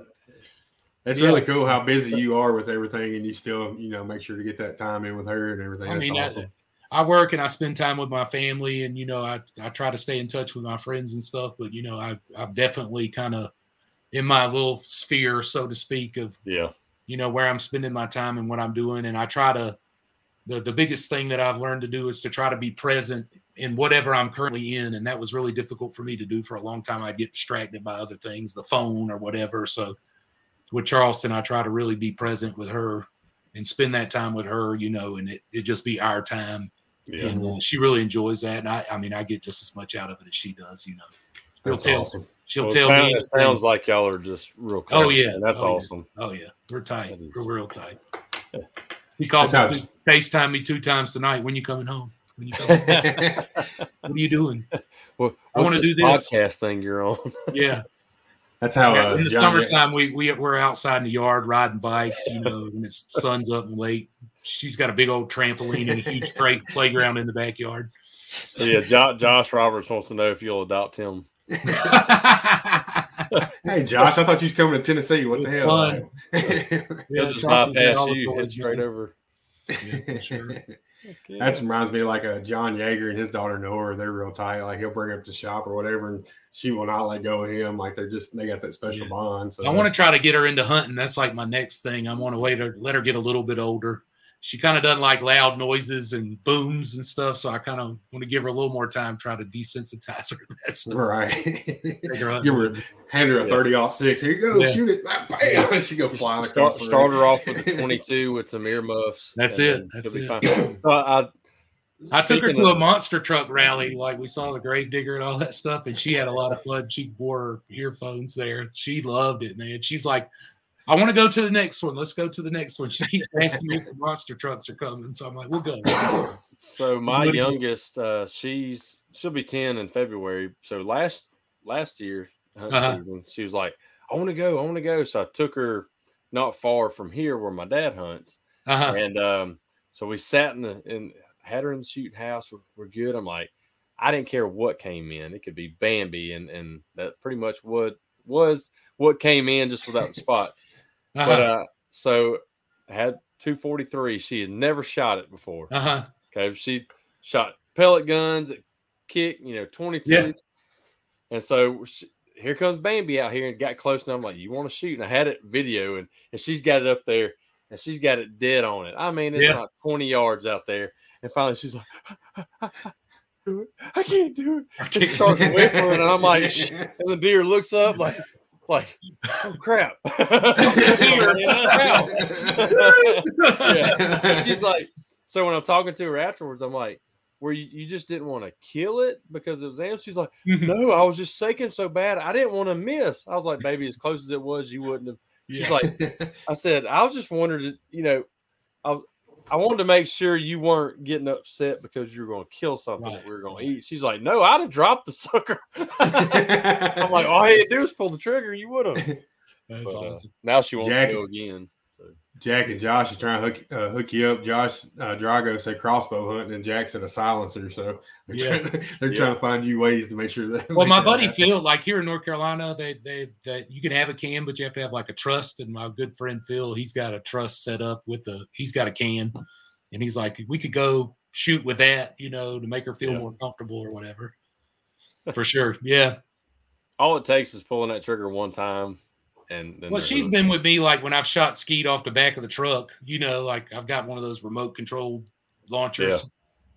It's yeah. really cool how busy you are with everything, and you still, you know, make sure to get that time in with her and everything. I mean, that's awesome. I, I work and I spend time with my family, and, you know, I, I try to stay in touch with my friends and stuff. But, you know, I've, I've definitely kind of in my little sphere, so to speak, of, yeah, you know, where I'm spending my time and what I'm doing. And I try to, the, the biggest thing that I've learned to do is to try to be present in whatever I'm currently in. And that was really difficult for me to do for a long time. I'd get distracted by other things, the phone or whatever. So with Charleston, I try to really be present with her and spend that time with her, you know, and it, it just be our time. Yeah. And uh, she really enjoys that. And I, I mean, I get just as much out of it as she does, you know. She'll that's tell, awesome. she'll well, tell it sounds, me. It sounds like y'all are just real close. Oh, yeah. That's oh, awesome. Yeah. Oh, yeah. We're tight. Is... We're real tight. Yeah. He called me, two, FaceTime me two times tonight. When you coming home? When you coming home? What are you doing? Well, I want to do this podcast thing you're on. Yeah. That's how uh, in the John summertime gets. we we we're outside in the yard riding bikes, you know, and it's sun's up and late. She's got a big old trampoline and a huge play, playground in the backyard. So yeah, Josh, Josh Roberts wants to know if you'll adopt him. Hey Josh, I thought you was coming to Tennessee. What it's the hell? Fun. Yeah, just bypass you, head straight over. Yeah, for sure. Okay. That reminds me of like a John Yeager and his daughter Nora. They're real tight. Like he'll bring up the shop or whatever, and she will not let go of him. Like they're just they got that special yeah. bond. So I want to try to get her into hunting. That's like my next thing. I want to wait to let her get a little bit older. She kind of doesn't like loud noises and booms and stuff, so I kind of want to give her a little more time, try to desensitize her to that stuff. Right. her give her, hand her a yeah. thirty aught six. Here you go, yeah. shoot it. Bam. Yeah. She go flying across. Start, start her off with a twenty-two with some ear muffs. That's it. That's it. So I, I took her to of, a monster truck rally. Like we saw the Gravedigger and all that stuff, and she had a lot of fun. She wore her earphones there. She loved it, man. She's like, I want to go to the next one. Let's go to the next one. She keeps asking me if the monster trucks are coming. So I'm like, we'll go. So my youngest, uh, she's she'll be ten in February. So last last year, hunt uh-huh. season, she was like, I want to go. I want to go. So I took her not far from here where my dad hunts. Uh-huh. And um, so we sat in the in had her in the shooting house. We're, we're good. I'm like, I didn't care what came in. It could be Bambi. And, and that pretty much what was what came in just without the spots. Uh-huh. But uh, so I had two forty-three. She had never shot it before. Uh-huh. Okay, she shot pellet guns, kick, you know, twenty-two. Yeah. And so she, here comes Bambi out here and got close. And I'm like, you want to shoot? And I had it video, and, and she's got it up there, and she's got it dead on it. I mean, it's yeah. not twenty yards out there. And finally, she's like, ah, ah, ah. Do it. I can't do it. I can't. She starts whimpering, and I'm like, shh. And the deer looks up like, like, oh crap. Yeah. She's like, so when I'm talking to her afterwards, I'm like, were you, you just didn't want to kill it because it was animals? She's like, no, I was just shaking so bad. I didn't want to miss. I was like, baby, as close as it was, you wouldn't have. She's yeah. like, I said, I was just wondering, you know, I was, I wanted to make sure you weren't getting upset because you were going to kill something right. that we were going to eat. She's like, no, I'd have dropped the sucker. I'm like, all I had to do was pull the trigger. You would have. That's but, awesome. Uh, now she won't go again. So. Jack and Josh are trying to hook, uh, hook you up. Josh uh, Drago said crossbow hunting, and Jack said a silencer. So they're, yeah. trying, to, they're yeah. trying to find you ways to make sure that. Well, my buddy happen. Phil, like here in North Carolina, they, they they you can have a can, but you have to have like a trust. And my good friend Phil, he's got a trust set up with the. He's got a can, and he's like, we could go shoot with that, you know, to make her feel yeah. more comfortable or whatever. For sure, yeah. All it takes is pulling that trigger one time. And well, she's been with me like when I've shot skeet off the back of the truck, you know, like I've got one of those remote controlled launchers. Yeah.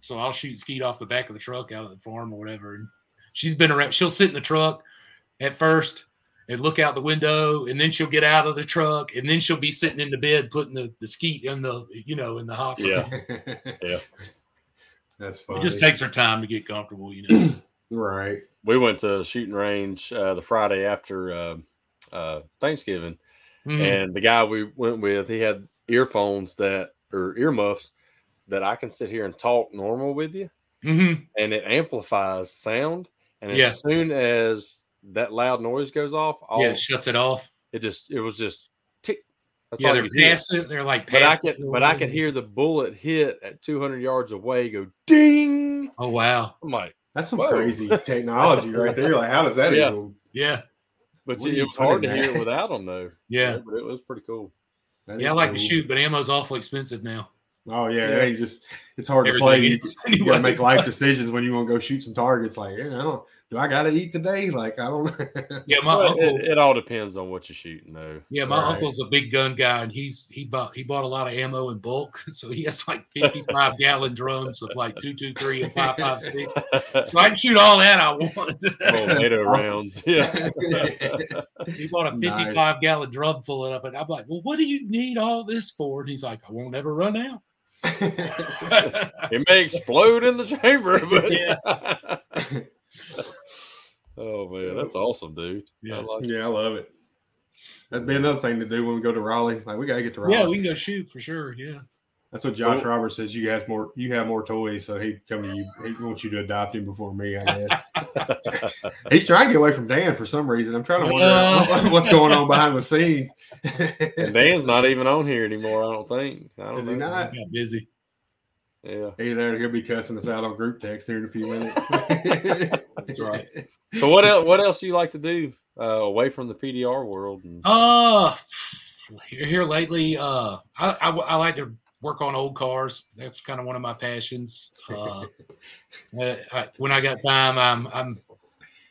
So I'll shoot skeet off the back of the truck out of the farm or whatever. And she's been around, she'll sit in the truck at first and look out the window, and then she'll get out of the truck, and then she'll be sitting in the bed putting the, the skeet in the, you know, in the hopper. Yeah. Yeah. That's fine. It just takes her time to get comfortable, you know. Right. We went to shooting range uh, the Friday after, uh, uh Thanksgiving, mm-hmm. and the guy we went with, he had earphones that or earmuffs that I can sit here and talk normal with you, mm-hmm. and it amplifies sound. And as yeah. soon as that loud noise goes off, all yeah, it shuts it off. It just it was just tick. That's yeah, they're passive. They're like passive. But I could but I could hear the bullet hit at two hundred yards away. Go ding. Oh wow! I'm like, That's some Whoa. crazy technology right there. Like, how does that yeah. even? Yeah. But what it was hard to that? hear without them, though. Yeah. yeah. But it was pretty cool. That yeah, I like cool. to shoot, but ammo's awful expensive now. Oh, yeah. yeah. yeah you just It's hard Everything to play. You, anyway. you got to make life decisions when you want to go shoot some targets. Like, yeah, I don't, do I got to eat today? Like, I don't know. Yeah, my well, uncle. It, it all depends on what you're shooting, though. Yeah, my right. uncle's a big gun guy, and he's he bought he bought a lot of ammo in bulk. So he has like fifty-five gallon drums of like two two three and five five six. So I can shoot all that I want. Tornado rounds. Yeah. He bought a fifty-five nice. gallon drum full of it. I'm like, well, what do you need all this for? And he's like, I won't ever run out. It may explode in the chamber, but yeah. Oh man, that's awesome, dude. Yeah, I like yeah, it. I love it. That'd be another thing to do when we go to Raleigh. Like, we gotta get to Raleigh. Yeah, we can go shoot for sure. Yeah, that's what Josh cool. Roberts says. You guys more, you have more toys, so he'd come to you. He wants you to adopt him before me, I guess. He's trying to get away from Dan for some reason. I'm trying to wonder uh, what's going on behind the scenes. And Dan's not even on here anymore. I don't think. I don't Is know. he not? He got busy. Yeah, either he'll be cussing us out on group text here in a few minutes. That's right. So what else? What else do you like to do uh, away from the P D R world? And- uh here lately, uh, I, I I like to work on old cars. That's kind of one of my passions. Uh, I, when I got time, I'm I'm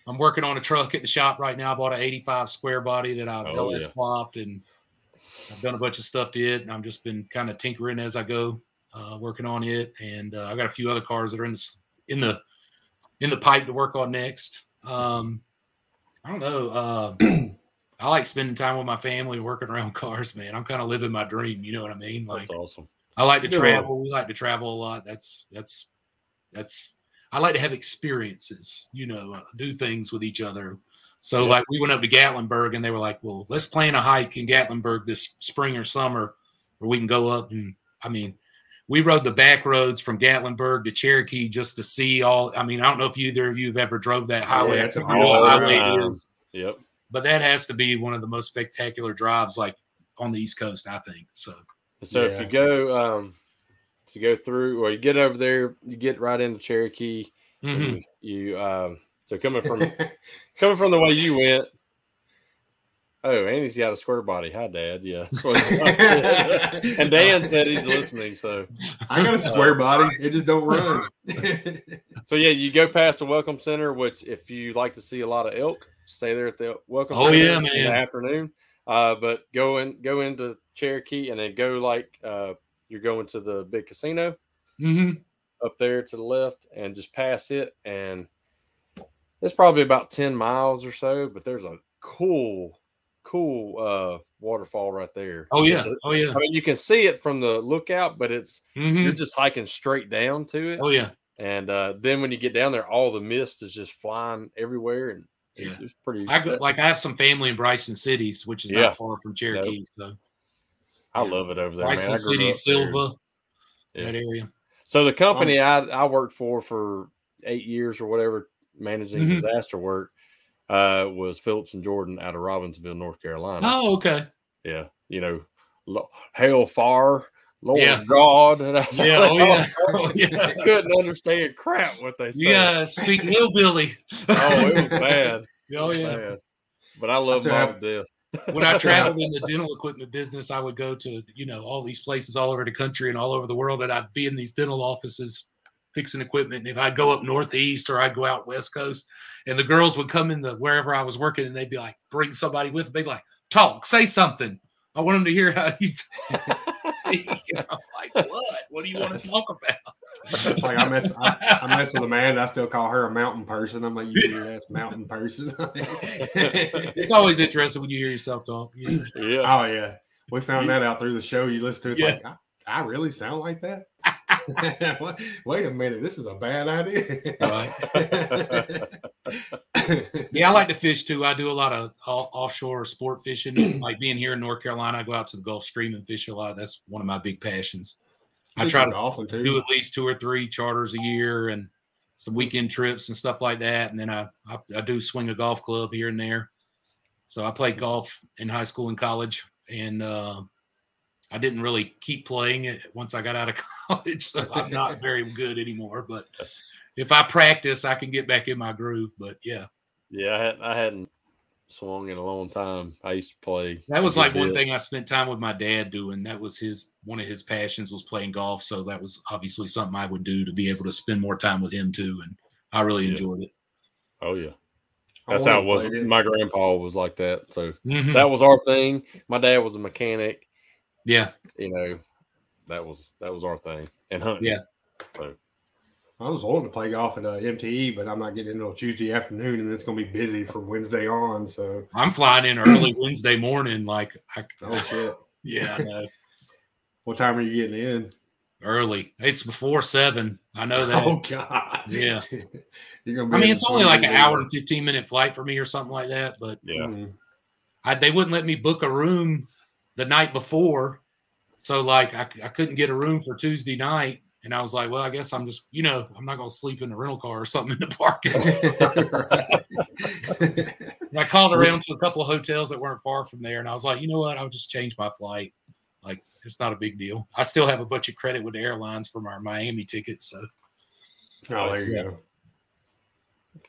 I'm working on a truck at the shop right now. I bought an eighty-five square body that I've oh, L S swapped, yeah. and I've done a bunch of stuff to it, and I've just been kind of tinkering as I go. Uh, working on it, and uh, I've got a few other cars that are in the in the in the pipe to work on next. Um, I don't know. Uh, I like spending time with my family, working around cars, man. I'm kind of living my dream. You know what I mean? Like, that's awesome. I like to travel. We like to travel a lot. That's that's that's. I like to have experiences. You know, uh, do things with each other. So yeah. like we went up to Gatlinburg, and they were like, "Well, let's plan a hike in Gatlinburg this spring or summer, where we can go up and." I mean. We rode the back roads from Gatlinburg to Cherokee just to see all. I mean, I don't know if either of you have ever drove that highway. Yeah, it's an all highway is. Yep. But that has to be one of the most spectacular drives, like on the East Coast, I think. So, so yeah. if you go um, to go through, or you get over there, you get right into Cherokee. Mm-hmm. You um, so coming from coming from the way you went. Oh, Andy's got a square body. Hi, Dad. Yeah. And Dan said he's listening, so. I got a square body. It just don't run. So, yeah, you go past the Welcome Center, which if you like to see a lot of elk, stay there at the Welcome oh, Center yeah, in man. the afternoon. Uh, but go in, go into Cherokee and then go like uh, you're going to the big casino mm-hmm. up there to the left and just pass it. And it's probably about ten miles or so, but there's a cool – cool uh waterfall right there. Oh yeah. So, oh yeah. I mean, you can see it from the lookout, but it's mm-hmm. you're just hiking straight down to it. Oh yeah. And uh then when you get down there, all the mist is just flying everywhere, and yeah. it's, it's pretty. I go, like I have some family in Bryson Cities, which is yeah. not far from Cherokee. Nope. So I yeah. love it over there. Bryson City, Silva, yeah. that area. So the company um, I I worked for for eight years or whatever, managing mm-hmm. disaster work. Uh, was Phillips and Jordan out of Robbinsville, North Carolina. Oh, okay. Yeah, you know, lo- hail far, Lord yeah. God. And I was yeah, like, oh, yeah. Oh, yeah. Couldn't understand crap what they said. Yeah, speak hillbilly. Oh, it was bad. Oh, was yeah. Bad. But I love mom to death. When I traveled in the dental equipment business, I would go to, you know, all these places all over the country and all over the world, and I'd be in these dental offices fixing equipment. And if I'd go up northeast or I'd go out west coast, and the girls would come in the wherever I was working, and they'd be like, bring somebody with them. They'd be like, talk, say something. I want them to hear how you talk. And I'm like, what? What do you want to talk about? It's like I mess I, I mess with Amanda. I still call her a mountain person. I'm like, you hear that mountain person. It's always interesting when you hear yourself talk. Yeah. yeah. Oh yeah. We found yeah. that out through the show you listen to. It's yeah. like I, I really sound like that. Wait a minute, this is a bad idea. Right. Yeah, I like to fish too. I do a lot of all, offshore sport fishing. Like being here in North Carolina, I go out to the Gulf Stream and fish a lot. That's one of my big passions. I try to do at least two or three charters a year and some weekend trips and stuff like that. And then I, I, I do swing a golf club here and there. So I played golf in high school and college, and uh, I didn't really keep playing it once I got out of college, so I'm not very good anymore. But if I practice, I can get back in my groove. But yeah. Yeah, I hadn't, I hadn't swung in a long time. I used to play. That was like one thing I spent time with my dad doing. That was his, one of his passions was playing golf. So that was obviously something I would do to be able to spend more time with him too. And I really yeah. enjoyed it. Oh yeah. That's how it was. It. My grandpa was like that. So mm-hmm. that was our thing. My dad was a mechanic. Yeah. You know, that was, that was our thing, and hunting. Yeah. So. I was wanting to play golf at uh, M T E, but I'm not getting in until Tuesday afternoon, and it's going to be busy for Wednesday on. So I'm flying in early Wednesday morning. Like, I, oh shit, yeah. I know. What time are you getting in? Early. It's before seven. I know that. Oh god. Yeah. You're going to be I mean, it's only like an hour and fifteen minute flight for me or something like that. But yeah, mm-hmm. I, they wouldn't let me book a room the night before, so like I, I couldn't get a room for Tuesday night. And I was like, well, I guess I'm just, you know, I'm not going to sleep in the rental car or something in the parking lot. I called around to a couple of hotels that weren't far from there. And I was like, you know what? I'll just change my flight. Like, it's not a big deal. I still have a bunch of credit with the airlines from our Miami tickets. So, oh, there you yeah. go.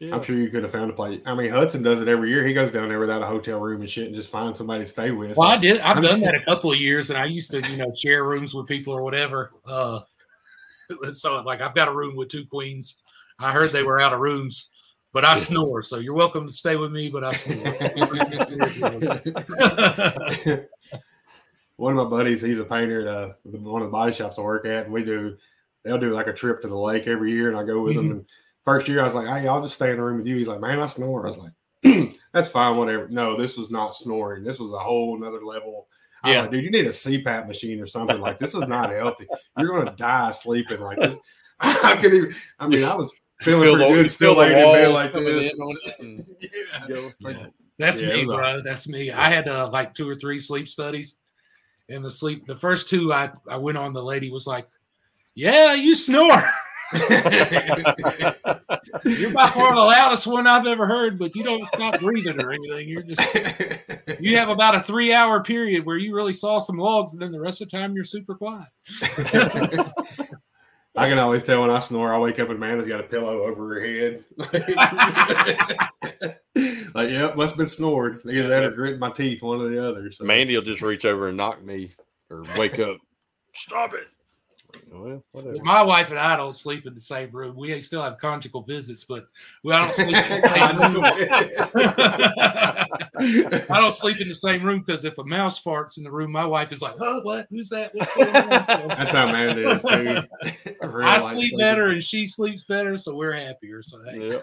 Yeah. I'm sure you could have found a place. I mean, Hudson does it every year. He goes down there without a hotel room and shit and just finds somebody to stay with. Well, so I did. I've I'm done just... that a couple of years, and I used to, you know, share rooms with people or whatever. Uh, So, like, I've got a room with two queens. I heard they were out of rooms, but I yeah. snore. So you're welcome to stay with me, but I snore. One of my buddies, he's a painter at uh, one of the body shops I work at, and we do, they'll do like a trip to the lake every year, and I go with mm-hmm. them. And first year, I was like, hey, I'll just stay in the room with you. He's like, man, I snore. I was like, that's fine, whatever. No, this was not snoring. This was a whole nother level. I yeah, was like, dude, you need a C PAP machine or something. Like, this is not healthy. You're going to die sleeping like this. I could even. I mean, I was feeling pretty good, still laying in bed like this. And, yeah. Yeah. That's yeah, me, bro. Like, that's me. Yeah. I had uh, like two or three sleep studies, and the sleep, the first two I, I went on, the lady was like, "Yeah, you snore. You're by far the loudest one I've ever heard, but you don't stop breathing or anything. You're just, you have about a three hour period where you really saw some logs, and then the rest of the time you're super quiet." I can always tell when I snore. I wake up and Amanda's got a pillow over her head. Like, yep, must have been snored. Either that or grit my teeth, one or the other. So. Mandy will just reach over and knock me or wake up. Stop it. Well, my wife and I don't sleep in the same room. We still have conjugal visits, but we I don't sleep in the same room. I don't sleep in the same room because if a mouse farts in the room, my wife is like, "Oh, what? Who's that? What's going on?" That's how man is, dude. I, really I like sleep sleeping. better, and she sleeps better, so we're happier. So hey.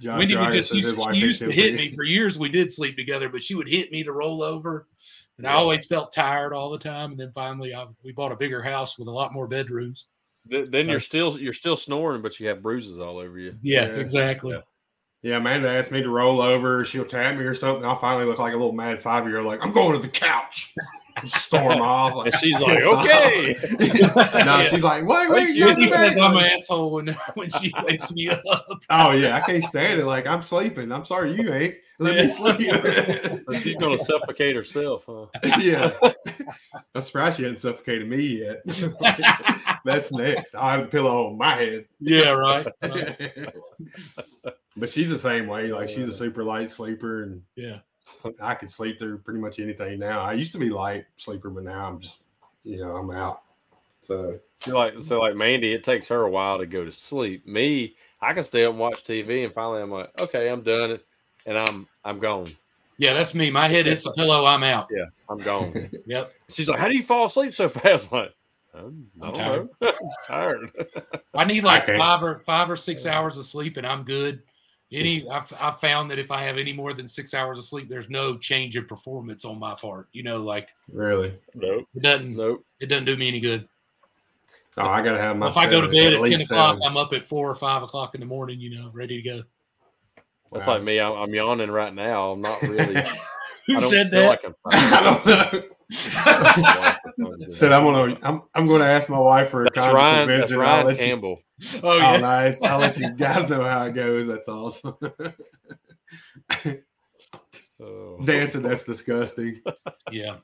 Yep. Wendy would just used, she used to hit me for years. We did sleep together, but she would hit me to roll over. And I always felt tired all the time, and then finally, I, we bought a bigger house with a lot more bedrooms. Th- then you're still you're still snoring, but you have bruises all over you. Yeah, yeah. Exactly. Yeah. yeah, Amanda asked me to roll over. She'll tap me or something. I'll finally look like a little mad five year old. Like, I'm going to the couch. Storm off. Like, and she's like, okay. No, yeah. she's like, wait, wait. Wendy says I'm an asshole when, when she wakes me up. Oh yeah, I can't stand it. Like, I'm sleeping. I'm sorry, you ain't. Let me sleep. So she's gonna suffocate herself, huh? Yeah. I'm surprised she hasn't suffocated me yet. That's next. I'll have a pillow on my head. Yeah, right. right. But she's the same way. Like, she's a super light sleeper, and yeah. I could sleep through pretty much anything now. I used to be light sleeper, but now I'm just, you know, I'm out. So, so like, so like Mandy, it takes her a while to go to sleep. Me, I can stay up and watch T V, and finally I'm like, okay, I'm done it, and I'm I'm gone. Yeah, that's me. My head hits the pillow. I'm out. Yeah, I'm gone. Yep. She's like, how do you fall asleep so fast? I'm like, I'm, I don't tired. Know. tired. I need like I five or five or six hours of sleep, and I'm good. Any, I've, I've found that if I have any more than six hours of sleep, there's no change in performance on my part. You know, like really, nope. It doesn't, nope. It doesn't do me any good. Oh, I gotta have my. If seven, I go to bed at, at ten o'clock, seven. I'm up at four or five o'clock in the morning. You know, ready to go. That's wow. like me. I'm, I'm yawning right now. I'm not really. Who I don't said feel that? Like I'm I don't know. Said I'm gonna I'm I'm gonna ask my wife for a that's Ryan, that's Ryan you, Campbell. Oh, yeah. Oh, nice. I'll let you guys know how it goes. That's awesome. Oh. Dancing, that's disgusting. Yeah.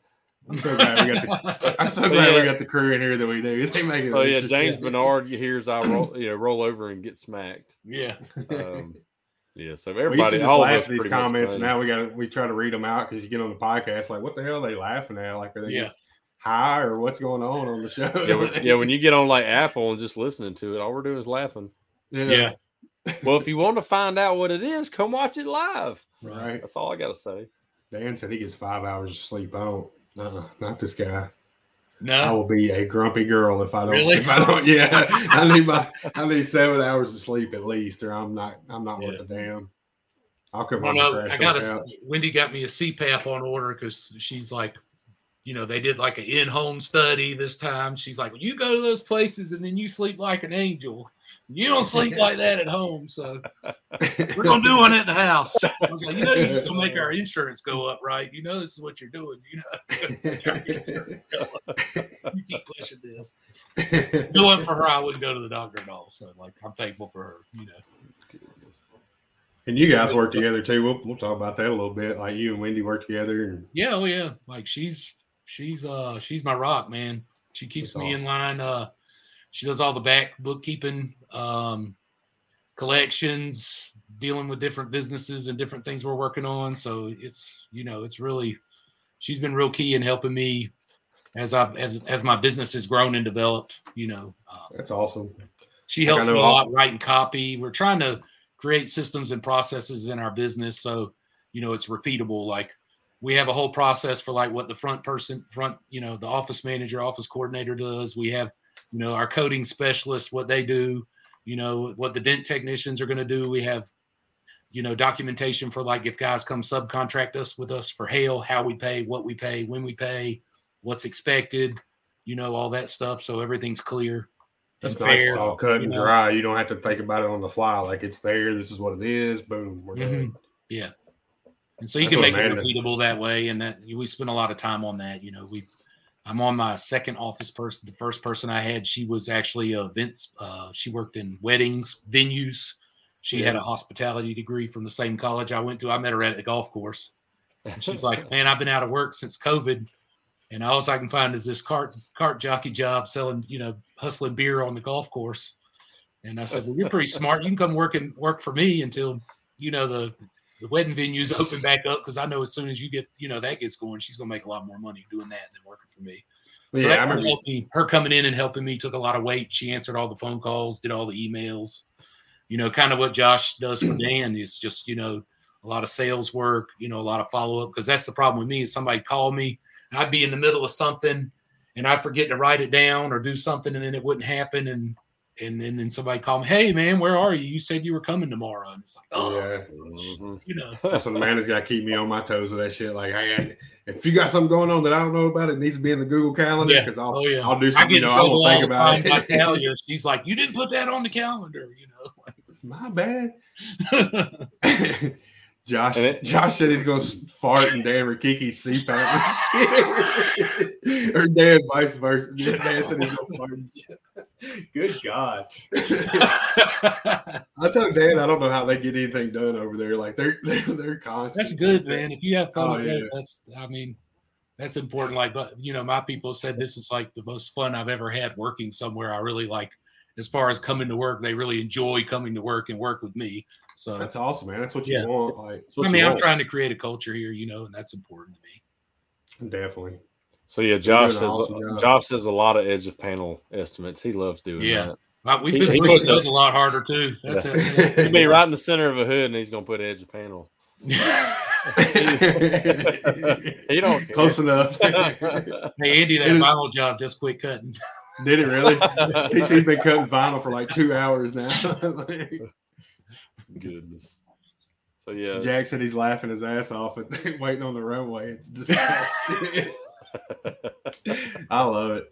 I'm so glad we got the I'm so glad yeah. we got the crew in here that we do. They make it. Oh yeah, James Bernard hears I roll, you know, roll over and get smacked. Yeah, um, yeah. So everybody, we used to just all laugh at these comments. And now we got we try to read them out because you get on the podcast like, what the hell are they laughing at? Like, are they yeah. just high or what's going on on the show? Yeah, when, yeah. When you get on like Apple and just listening to it, all we're doing is laughing. Yeah. yeah. Well, if you want to find out what it is, come watch it live. Right. That's all I got to say. Dan said he gets five hours of sleep. I don't. No, not this guy. No, I will be a grumpy girl if I don't. Really? If I don't, yeah, I need my, I need seven hours of sleep at least, or I'm not, I'm not yeah. worth a damn. I'll come well, no, I got a, Wendy got me a C PAP on order because she's like, you know, they did like an in-home study this time. She's like, well, you go to those places and then you sleep like an angel. You don't sleep like that at home, so we're gonna do one at the house. I was like, you know, you're just gonna make our insurance go up, right? You know, this is what you're doing. You know, you keep pushing this. If it wasn't for her, I wouldn't go to the doctor at all. So, like, I'm thankful for her. You know. And you guys work together too. We'll we'll talk about that a little bit. Like you and Wendy work together. And- yeah, oh yeah. Like she's she's uh she's my rock, man. She keeps That's me awesome. in line. Uh, she does all the back bookkeeping, um, collections, dealing with different businesses and different things we're working on. So it's, you know, it's really, she's been real key in helping me as I've, as, as my business has grown and developed, you know. Um, That's awesome. She helps me a lot writing copy. We're trying to create systems and processes in our business. So, you know, it's repeatable. Like we have a whole process for like what the front person, front, you know, the office manager, office coordinator does. We have, you know, our coding specialists, what they do, you know, what the dent technicians are going to do. We have, you know, documentation for like if guys come subcontract us with us for hail, how we pay, what we pay, when we pay, what's expected, you know, all that stuff. So everything's clear. That's nice. Fair, it's all cut and know. dry. You don't have to think about it on the fly. Like it's there. This is what it is. Boom. We're mm-hmm. done. Yeah. And so you That's can make it repeatable that way. And that we spend a lot of time on that. You know, we I'm on my second office person. The first person I had, she was actually a events. Uh, she worked in weddings, venues. She yeah. had a hospitality degree from the same college I went to. I met her at the golf course. And she's like, man, I've been out of work since COVID. And all I can find is this cart cart jockey job selling, you know, hustling beer on the golf course. And I said, well, you're pretty smart. You can come work and work for me until, you know, the, the wedding venues open back up, because I know as soon as you get, you know, that gets going, she's going to make a lot more money doing that than working for me. So yeah, I remember me, her coming in and helping me took a lot of weight. She answered all the phone calls, did all the emails, you know, kind of what Josh does for Dan is just, you know, a lot of sales work, you know, a lot of follow-up, because that's the problem with me is somebody call me, I'd be in the middle of something and I'd forget to write it down or do something and then it wouldn't happen. And And then, then somebody called me, hey, man, where are you? You said you were coming tomorrow. And it's like, oh, yeah. mm-hmm. you know. That's what the man has got to keep me on my toes with that shit. Like, hey, if you got something going on that I don't know about, it needs to be in the Google Calendar because yeah. I'll, oh, yeah. I'll do something, I you know, I won't think about it. My calendar. She's like, you didn't put that on the calendar, you know. Like, my bad. Josh Josh said he's going to fart in Dan Rikiki's C PAP and shit. Or Dan vice versa. Dan said he's going to fart and shit. Good God. I tell Dan, I don't know how they get anything done over there. Like, they're, they're, they're constant. That's good, man. If you have fun, oh, yeah. that's, I mean, that's important. Like, but, you know, my people said this is like the most fun I've ever had working somewhere. I really like, as far as coming to work, they really enjoy coming to work and work with me. So that's awesome, man. That's what you yeah. want. Like, I mean, I'm want. trying to create a culture here, you know, and that's important to me. Definitely. So yeah, Josh does. Awesome Josh does a lot of edge of panel estimates. He loves doing yeah. that. Right, we've been he, pushing he those a, a lot harder too. That's yeah. it. He'll be right in the center of a hood, and he's gonna put edge of panel. He don't close enough. Hey Andy, that vinyl job just quit cutting. Did it really? He's been cutting vinyl for like two hours now. Like, goodness. So yeah, Jack said he's laughing his ass off and waiting on the runway. It's disgusting. I love it.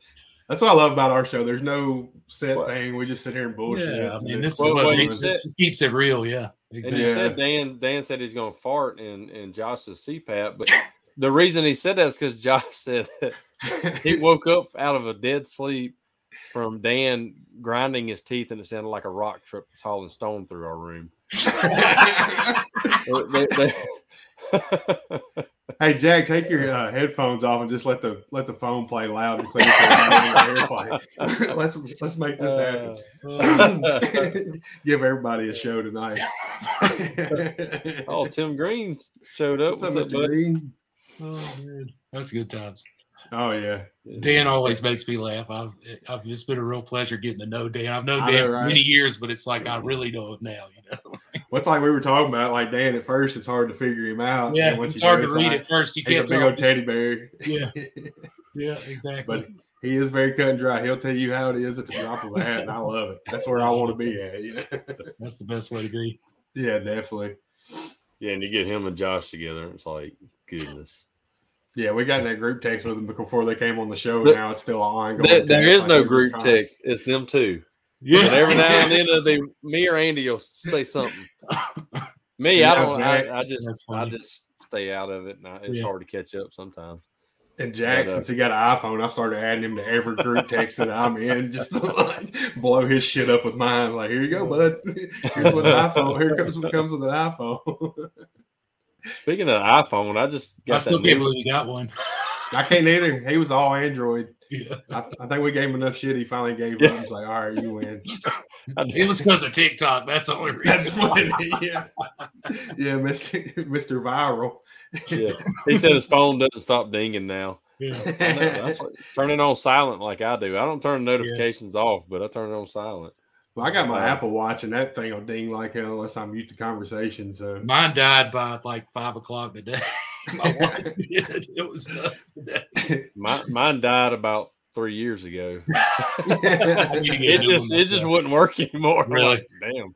That's what I love about our show. There's no set what? thing. We just sit here and bullshit. Yeah, I mean, this well, is what makes it keeps it real. Yeah, exactly. And you said Dan. Dan said he's gonna fart in in Josh's C PAP, but the reason he said that is because Josh said that he woke up out of a dead sleep from Dan grinding his teeth, and it sounded like a rock trip hauling stone through our room. they, they, they, Hey, Jack, take your uh, headphones off and just let the let the phone play loud and clear. let's let's make this happen. Uh, Give everybody a show tonight. Oh, Tim Green showed up. What's up, Mister Green? Oh, man. That's good times. Oh, yeah. Dan always makes me laugh. I've, I've It's been a real pleasure getting to know Dan. I've known Dan know, right? many years, but it's like I really know him now. You know? Well, it's like we were talking about, like Dan at first, it's hard to figure him out. Yeah, it's hard do, to it's read like, at first. You he's can't a big old teddy bear. Yeah, yeah, exactly. But he is very cut and dry. He'll tell you how it is at the drop of a hat, and I love it. That's where I want to be at. You know? That's the best way to be. Yeah, definitely. Yeah, and you get him and Josh together, it's like, goodness. Yeah, we got in that group text with them before they came on the show, and now it's still ongoing. There, there is like no group constant. text. It's them two. Yeah. But every now and then, it'll be me or Andy will say something. Me, yeah, I don't. I, I just, I just stay out of it, and I, it's yeah. hard to catch up sometimes. And Jack, since he got an iPhone, I started adding him to every group text that I'm in, just to like blow his shit up with mine. Like, here you go, bud. Here's what an iPhone. Here comes what comes with an iPhone. Speaking of iPhone, I just got I still that can't new. believe you got one. I can't either. He was all Android. Yeah. I, I think we gave him enough shit. He finally gave yeah. up. He's like, all right, you win. It was because of TikTok. That's the only reason. yeah, yeah, Mister Mister Viral. Yeah, he said his phone doesn't stop dinging now. Yeah. I know. I turn it on silent like I do. I don't turn notifications yeah. off, but I turn it on silent. Well, I got my Apple Watch, and that thing will ding like hell unless I mute the conversation. So mine died by like five o'clock today. My wife did. It was nuts today. My, mine died about three years ago. it just it just wouldn't work anymore. Really? Like, damn.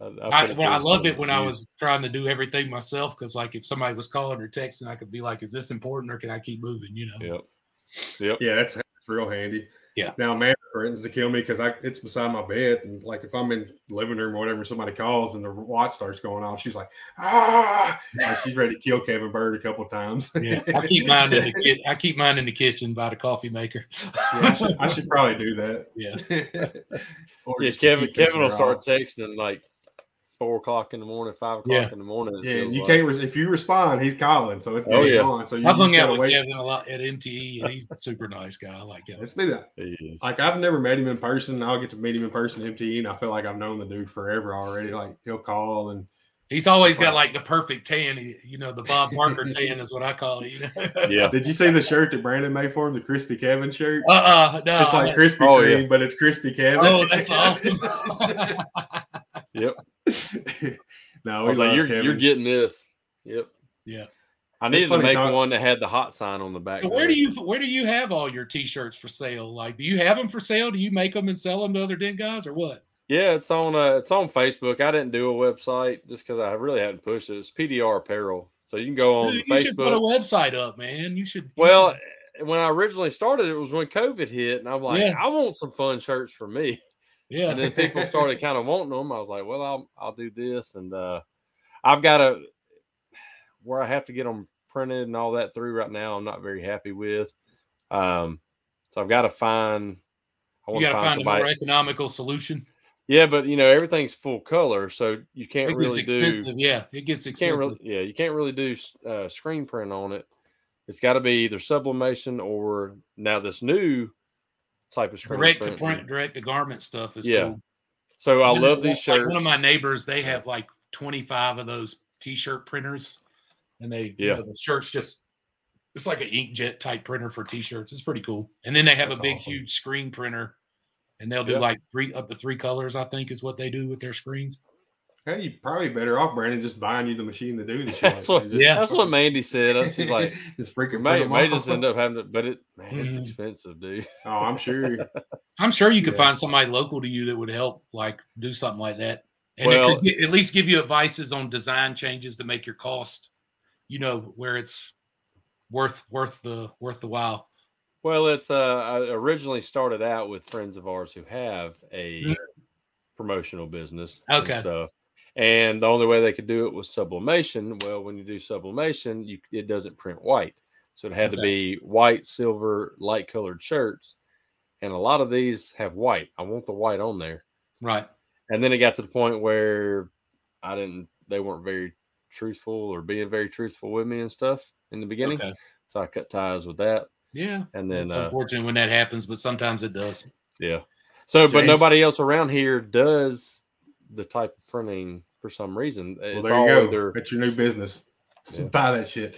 I, I, I, well, I loved it when I was trying to do everything myself because, like, if somebody was calling or texting, I could be like, "Is this important, or can I keep moving?" You know. Yep. Yep. Yeah, that's, that's real handy. Yeah. Now, man threatens to kill me because I it's beside my bed, and like if I'm in the living room or whatever, somebody calls and the watch starts going off, she's like, ah, like she's ready to kill Kevin Bird a couple of times. Yeah, I keep mine in the kit. I keep mine in the kitchen by the coffee maker. Yeah, I should, I should probably do that. Yeah. Or yeah, Kevin. Kevin will start texting like four o'clock in the morning, five o'clock yeah. in the morning. Yeah, you like. can't re- if you respond, he's calling, so it's oh, yeah. on. So you I've hung out with wait. Kevin a lot at M T E, and he's a super nice guy. I like Kevin. It's been that. Like I've never met him in person. I'll get to meet him in person at M T E, and I feel like I've known the dude forever already. Like he'll call, and he's always got like the perfect tan. He, you know, the Bob Barker tan is what I call it. You know? Yeah. Did you see the shirt that Brandon made for him? The Crispy Kevin shirt. Uh uh-uh, uh no. It's like Krispy Kreme, oh, yeah. but it's Crispy Kevin. Oh, that's awesome. Yep. No, like, you're, you're getting this. Yep. Yeah. I needed to make talk. one that had the hot sign on the back. So where do you where do you have all your T-shirts for sale? Like, do you have them for sale? Do you make them and sell them to other Dent guys or what? Yeah, it's on uh, it's on Facebook. I didn't do a website just because I really hadn't pushed it. It's P D R Apparel, so you can go on Dude, you Facebook. You should put a website up, man. You should. You well, should. When I originally started, it was when COVID hit, and I'm like, yeah. I want some fun shirts for me. Yeah, and then people started kind of wanting them. I was like, well, I'll I'll do this, and uh, I've got a where I have to get them printed and all that through right now. I'm not very happy with, um, so I've got to find. I want you got to find, find a more economical solution. Yeah, but you know everything's full color, so you can't it really gets expensive. do. Yeah, it gets expensive. Really, yeah, you can't really do uh, screen print on it. It's got to be either sublimation or now this new. Type of screen direct print. to print, direct to garment stuff is yeah. cool. So I you know, love these like shirts. One of my neighbors, they have like twenty-five of those T-shirt printers, and they yeah you know, the shirts just it's like an inkjet type printer for T-shirts. It's pretty cool. And then they have That's a big, awesome. huge screen printer, and they'll do yeah. like three up to three colors. I think is what they do with their screens. Hey, you're probably better off, Brandon, just buying you the machine to do the show. That's what, just, yeah, that's what Mandy said. She's like, just freaking may, may just end up having to, but it, man, mm-hmm. it's expensive, dude. Oh, I'm sure. I'm sure you could yeah. find somebody local to you that would help, like, do something like that. And well, it could get, at least give you advices on design changes to make your cost, you know, where it's worth worth the worth the while. Well, it's, uh, I originally started out with friends of ours who have a mm-hmm. promotional business okay. and stuff. And the only way they could do it was sublimation. Well, when you do sublimation, you, it doesn't print white. So it had okay. to be white, silver, light-colored shirts. And a lot of these have white. I want the white on there. Right. And then it got to the point where I didn't, they weren't very truthful or being very truthful with me and stuff in the beginning. Okay. So I cut ties with that. Yeah. And then it's uh, unfortunate when that happens, but sometimes it does. Yeah. So, James, but nobody else around here does the type of printing for some reason. Well, it's there you all go. Either... That's your new business. Yeah. Buy that shit.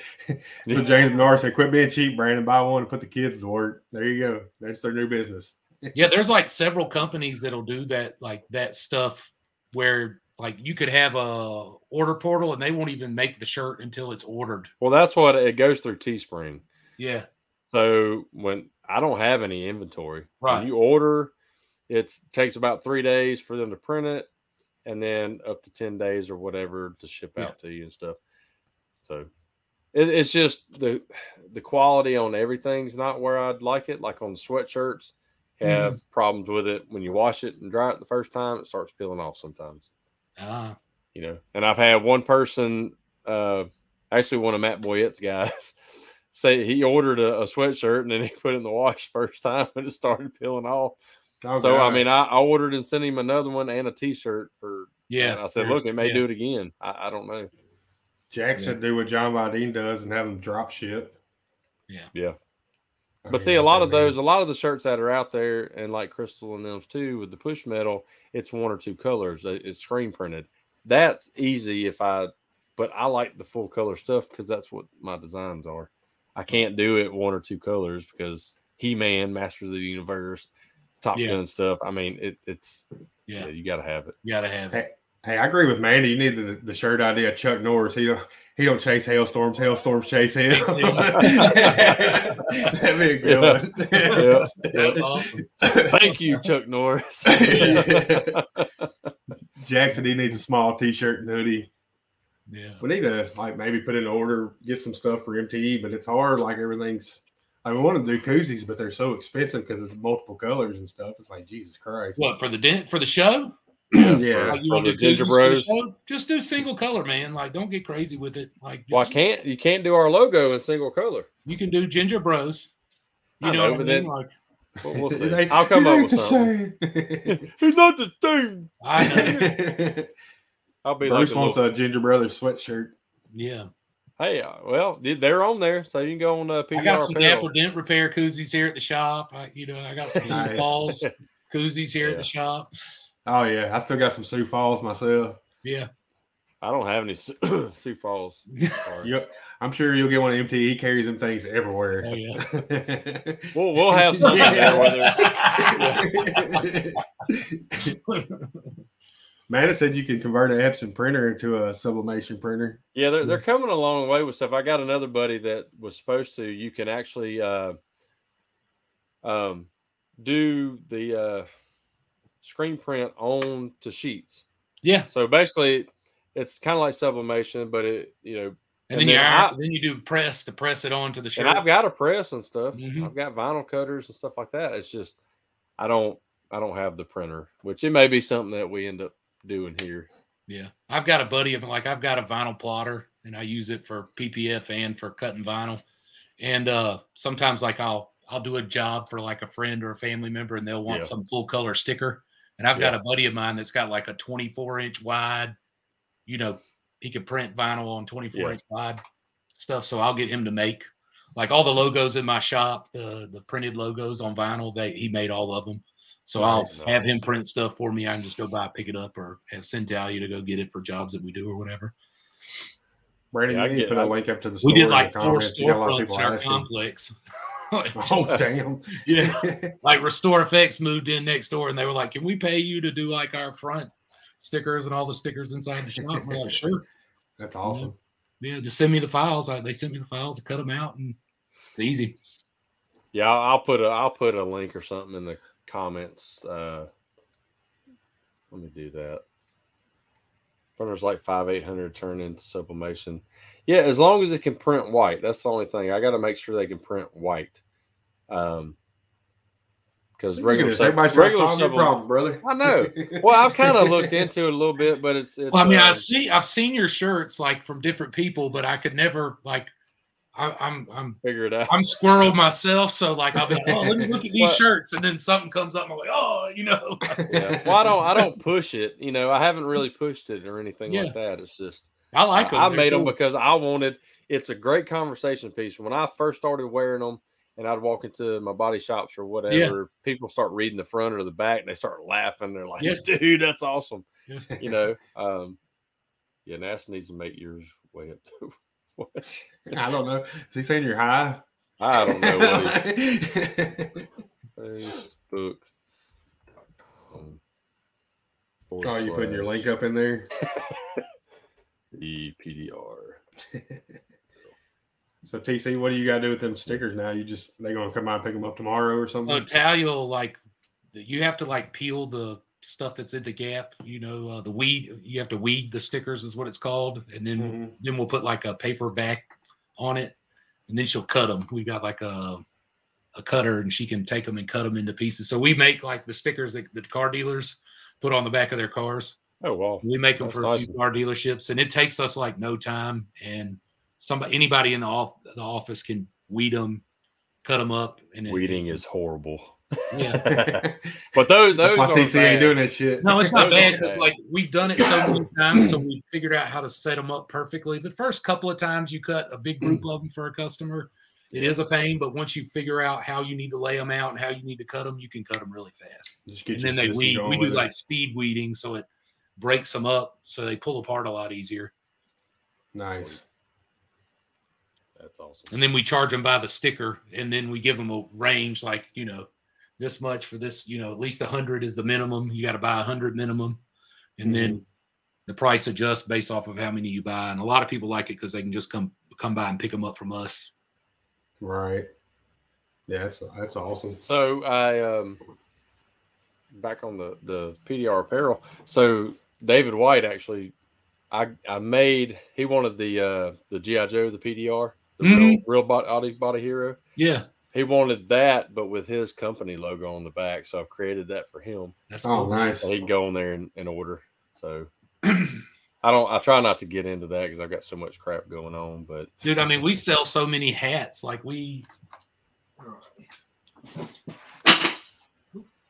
So James Norris said, quit being cheap, Brandon. Buy one and put the kids to work. There you go. That's their new business. Yeah, there's like several companies that'll do that, like that stuff where like you could have a order portal and they won't even make the shirt until it's ordered. Well, that's what it goes through Teespring. Yeah. So when I don't have any inventory, right. When you order, it takes about three days for them to print it and then up to ten days or whatever to ship yeah. out to you and stuff. So it, it's just the the quality on everything's not where I'd like it. Like on sweatshirts, have mm. problems with it. When you wash it and dry it the first time, it starts peeling off sometimes. Ah. You know, and I've had one person, uh, actually one of Matt Boyett's guys, say he ordered a, a sweatshirt and then he put it in the wash first time and it started peeling off. Oh, so, God. I mean, I, I ordered and sent him another one and a T-shirt for yeah. And I said, look, it may yeah. do it again. I, I don't know. Jackson yeah. do what John Vidine does and have them drop ship. Yeah. Yeah. I but mean, see, a lot I mean. of those, a lot of the shirts that are out there, and like Crystal and them's too, with the push metal, it's one or two colors. It's screen printed. That's easy if I, but I like the full color stuff because that's what my designs are. I can't do it one or two colors because He-Man, Masters of the Universe, Top yeah. Gun stuff. I mean, it, it's, yeah. yeah, you got to have it. You got to have it. Hey. Hey, I agree with Mandy. You need the, the shirt idea. Chuck Norris, he don't he don't chase hailstorms. Hailstorms chase him. That'd be a good yeah. one. Yeah. That's awesome. Thank you, Chuck Norris. yeah. Jackson, he needs a small T-shirt and hoodie. Yeah, we need to like maybe put in an order, get some stuff for M T E, but it's hard. Like everything's. I mean, we want to do koozies, but they're so expensive because it's multiple colors and stuff. It's like Jesus Christ. What for the dent for the show? Yeah, like you want to do Ginger Bros. Just do single color, man. Like, don't get crazy with it. Like, just, well, I can't you can't do our logo in single color. You can do Ginger Bros. You I know, know what I mean? Then, like, well, we'll see. They, I'll come up with something. It's not the same. I know. I'll be Bruce like a wants little... a Ginger Brothers sweatshirt. Yeah. Hey, uh, well, they're on there, so you can go on. Uh, P D R I got some Dapper Dent repair koozies here at the shop. I, you know, I got some nice. balls koozies here yeah. at the shop. Oh, yeah. I still got some Sioux Falls myself. Yeah. I don't have any Sioux Falls. Yep. I'm sure you'll get one of M T E carries them things everywhere. Oh, yeah. we'll, we'll have some. Yeah. Matt said you can convert an Epson printer into a sublimation printer. Yeah, they're, they're coming a long way with stuff. I got another buddy that was supposed to. You can actually uh, um, do the uh, – screen print on to sheets. Yeah. So basically it's kind of like sublimation, but it, you know, and, and then, then, you are, I, then you do press to press it on to the shirt. And I've got a press and stuff. Mm-hmm. I've got vinyl cutters and stuff like that. It's just, I don't, I don't have the printer, which it may be something that we end up doing here. Yeah. I've got a buddy of like, I've got a vinyl plotter and I use it for P P F and for cutting vinyl. And uh, sometimes like I'll, I'll do a job for like a friend or a family member and they'll want yeah. some full color sticker. And I've yeah. got a buddy of mine that's got like a twenty-four inch wide, you know, he can print vinyl on twenty-four yeah. inch wide stuff. So I'll get him to make like all the logos in my shop, the the printed logos on vinyl. They he made all of them. So nice. I'll have him print stuff for me. I can just go buy, pick it up, or have send Dalia to go get it for jobs that we do or whatever. Brandon, yeah, you need to put a link up to the store. We did like four storefronts in our complex. Oh, damn. Yeah. Like Restore Effects moved in next door and they were like, can we pay you to do like our front stickers and all the stickers inside the shop? We're like, sure. That's awesome. Yeah. yeah, just send me the files. I, they sent me the files to cut them out and it's easy. Yeah, I'll put a I'll put a link or something in the comments. Uh, let me do that. Printers like five eight hundred turn into sublimation. Yeah, as long as it can print white. That's the only thing. I got to make sure they can print white. Um, because regular, sub- regular solve your problem, brother. I know. Well, I've kind of looked into it a little bit, but it's. it's well, I mean, uh, I see. I've seen your shirts like from different people, but I could never like. I, I'm I'm figure it out. I'm squirrel myself, so like I'll be like, oh, let me look at these but, shirts, and then something comes up, and I'm like, oh, you know. Yeah. Well, I don't I don't push it, you know. I haven't really pushed it or anything yeah. like that. It's just I like them. I made them because I wanted – it's a great conversation piece. When I first started wearing them and I'd walk into my body shops or whatever, yeah. people start reading the front or the back, and they start laughing. They're like, yeah. dude, that's awesome. Yeah. You know, um, yeah, NASA needs to make yours way up to what? I don't know. Is he saying you're high? I don't know what he's – Facebook. Oh, slash. You putting your link up in there? The P D R. So, T C, what do you got to do with them stickers now? You just, they're going to come out and pick them up tomorrow or something? Oh, Talia will, like, you have to, like, peel the stuff that's in the gap, you know, uh, the weed. You have to weed the stickers is what it's called. And then, mm-hmm. then we'll put, like, a paper back on it. And then she'll cut them. We've got, like, a... a cutter, and she can take them and cut them into pieces. So we make like the stickers that the car dealers put on the back of their cars. Oh, wow. We make them That's for awesome. a few car dealerships, and it takes us like no time. And somebody, anybody in the, off, the office can weed them, cut them up. And it, Weeding it, is horrible. Yeah. But those, those That's why T C ain't doing that shit. No, it's not bad because like we've done it so many times. So we figured out how to set them up perfectly. The first couple of times you cut a big group of them for a customer, it is a pain, but once you figure out how you need to lay them out and how you need to cut them, you can cut them really fast. Just and then they weed. We do like it. speed weeding, so it breaks them up, so they pull apart a lot easier. Nice. That's awesome. And then we charge them by the sticker, and then we give them a range, like, you know, this much for this, you know, at least one hundred is the minimum. You got to buy one hundred minimum, and mm-hmm. then the price adjusts based off of how many you buy. And a lot of people like it because they can just come come by and pick them up from us. Right. Yeah, that's that's awesome. So I um back on the the P D R apparel. So David White actually, I I made he wanted the uh the G I Joe, the P D R, the mm-hmm. real, real body body hero. Yeah, he wanted that, but with his company logo on the back. So I've created that for him. That's oh cool. nice. So he can go in there and, and order. So. I don't. I try not to get into that because I've got so much crap going on. But dude, I mean, we sell so many hats. Like we, Oops.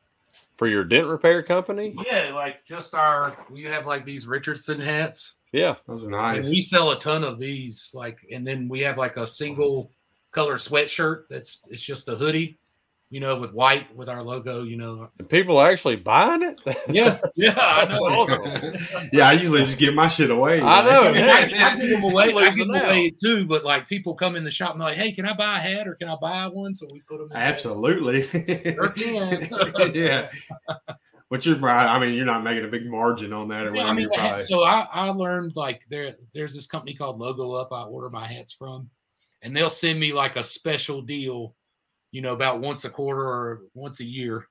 for your dent repair company. Yeah, like just our. We have like these Richardson hats. Yeah, those are nice. And we sell a ton of these. Like, and then we have like a single color sweatshirt. That's it's just a hoodie. You know, with white, with our logo, you know. And people are actually buying it? Yeah. Yeah, I know. Awesome. Yeah, I usually just give my shit away. I know. Know. I, I give them away. I give them away, too. But, like, people come in the shop and they're like, hey, can I buy a hat or can I buy one? So we put them in Absolutely. Yeah. But you're right. I mean, you're not making a big margin on that. Or yeah, I mean, hat, so I, I learned, like, there. there's this company called Logo Up I order my hats from. And they'll send me, like, a special deal. You know, about once a quarter or once a year,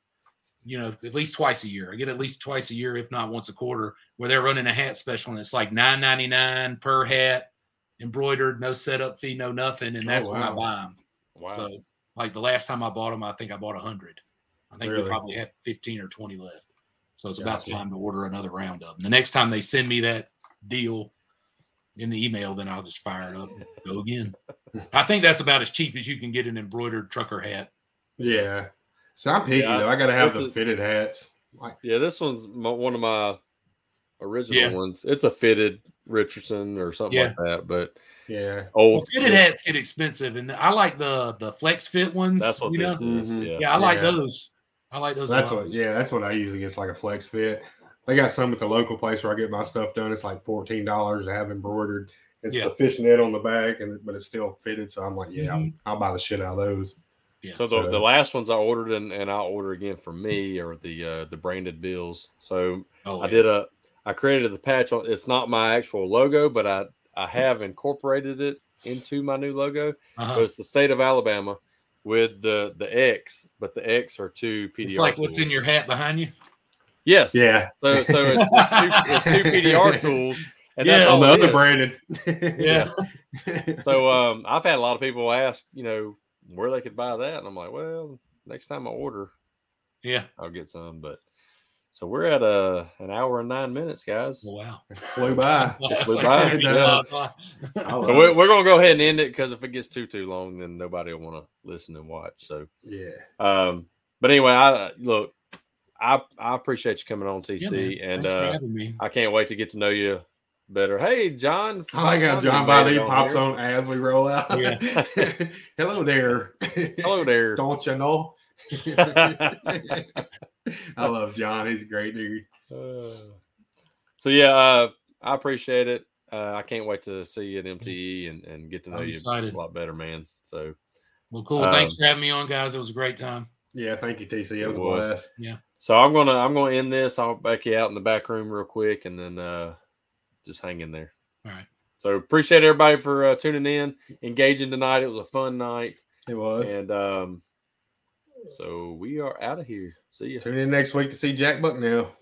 you know, at least twice a year. I get at least twice a year, if not once a quarter, where they're running a hat special, and it's like nine ninety-nine per hat, embroidered, no setup fee, no nothing, and that's oh, wow. when I buy them. Wow. So, like, the last time I bought them, I think I bought one hundred. I think really? we probably have fifteen or twenty left. So it's gotcha. about time to order another round of them. The next time they send me that deal in the email, then I'll just fire it up and go again. I think that's about as cheap as you can get an embroidered trucker hat. Yeah. So I'm picky, yeah, though. I got to have the is, fitted hats. Yeah, this one's my, one of my original yeah. ones. It's a fitted Richardson or something yeah. like that. But yeah, old well, fitted yeah. hats get expensive. And I like the, the flex fit ones. That's what you this know? Is. Mm-hmm. Yeah. yeah, I like yeah. those. I like those. That's what, yeah, that's what I usually get. It's like a flex fit. They got some at the local place where I get my stuff done. It's like fourteen dollars to have embroidered. It's yeah. the fishnet on the back, and but it's still fitted. So I'm like, yeah, mm-hmm. I'll, I'll buy the shit out of those. Yeah. So the, so. the last ones I ordered, and, and I'll order again for me, are the uh, the branded bills. So oh, I yeah. did a, I created the patch on. It's not my actual logo, but I I have incorporated it into my new logo. Uh-huh. So it's the state of Alabama with the the X, but the X are two P D R. It's like tools. What's in your hat behind you. Yes. Yeah. So, so it's, it's, two, it's two P D R tools, and yeah, that's all the other branded. Yeah. So um, I've had a lot of people ask, you know, where they could buy that, and I'm like, well, next time I order, yeah, I'll get some. But so we're at a an hour and nine minutes, guys. Wow, it flew by. It flew by. Like uh, so we're, we're gonna go ahead and end it because if it gets too too long, then nobody will want to listen and watch. So yeah. Um. But anyway, I look. I, I appreciate you coming on, T C, yeah, and uh, I can't wait to get to know you better. Hey, John. I like how John Bobby pops here. on as we roll out. Yeah. Hello there. Hello there. Don't you know? I love John. He's a great dude. Uh, so, yeah, uh, I appreciate it. Uh, I can't wait to see you at M T E and, and get to know I'm you excited. a lot better, man. So, well, cool. Um, Thanks for having me on, guys. It was a great time. Yeah, thank you, T C. It was a blast. Yeah. So I'm gonna I'm gonna end this. I'll back you out in the back room real quick, and then uh, just hang in there. All right. So appreciate everybody for uh, tuning in, engaging tonight. It was a fun night. It was. And um, so we are out of here. See you. Tune in next week to see Jack Bucknell.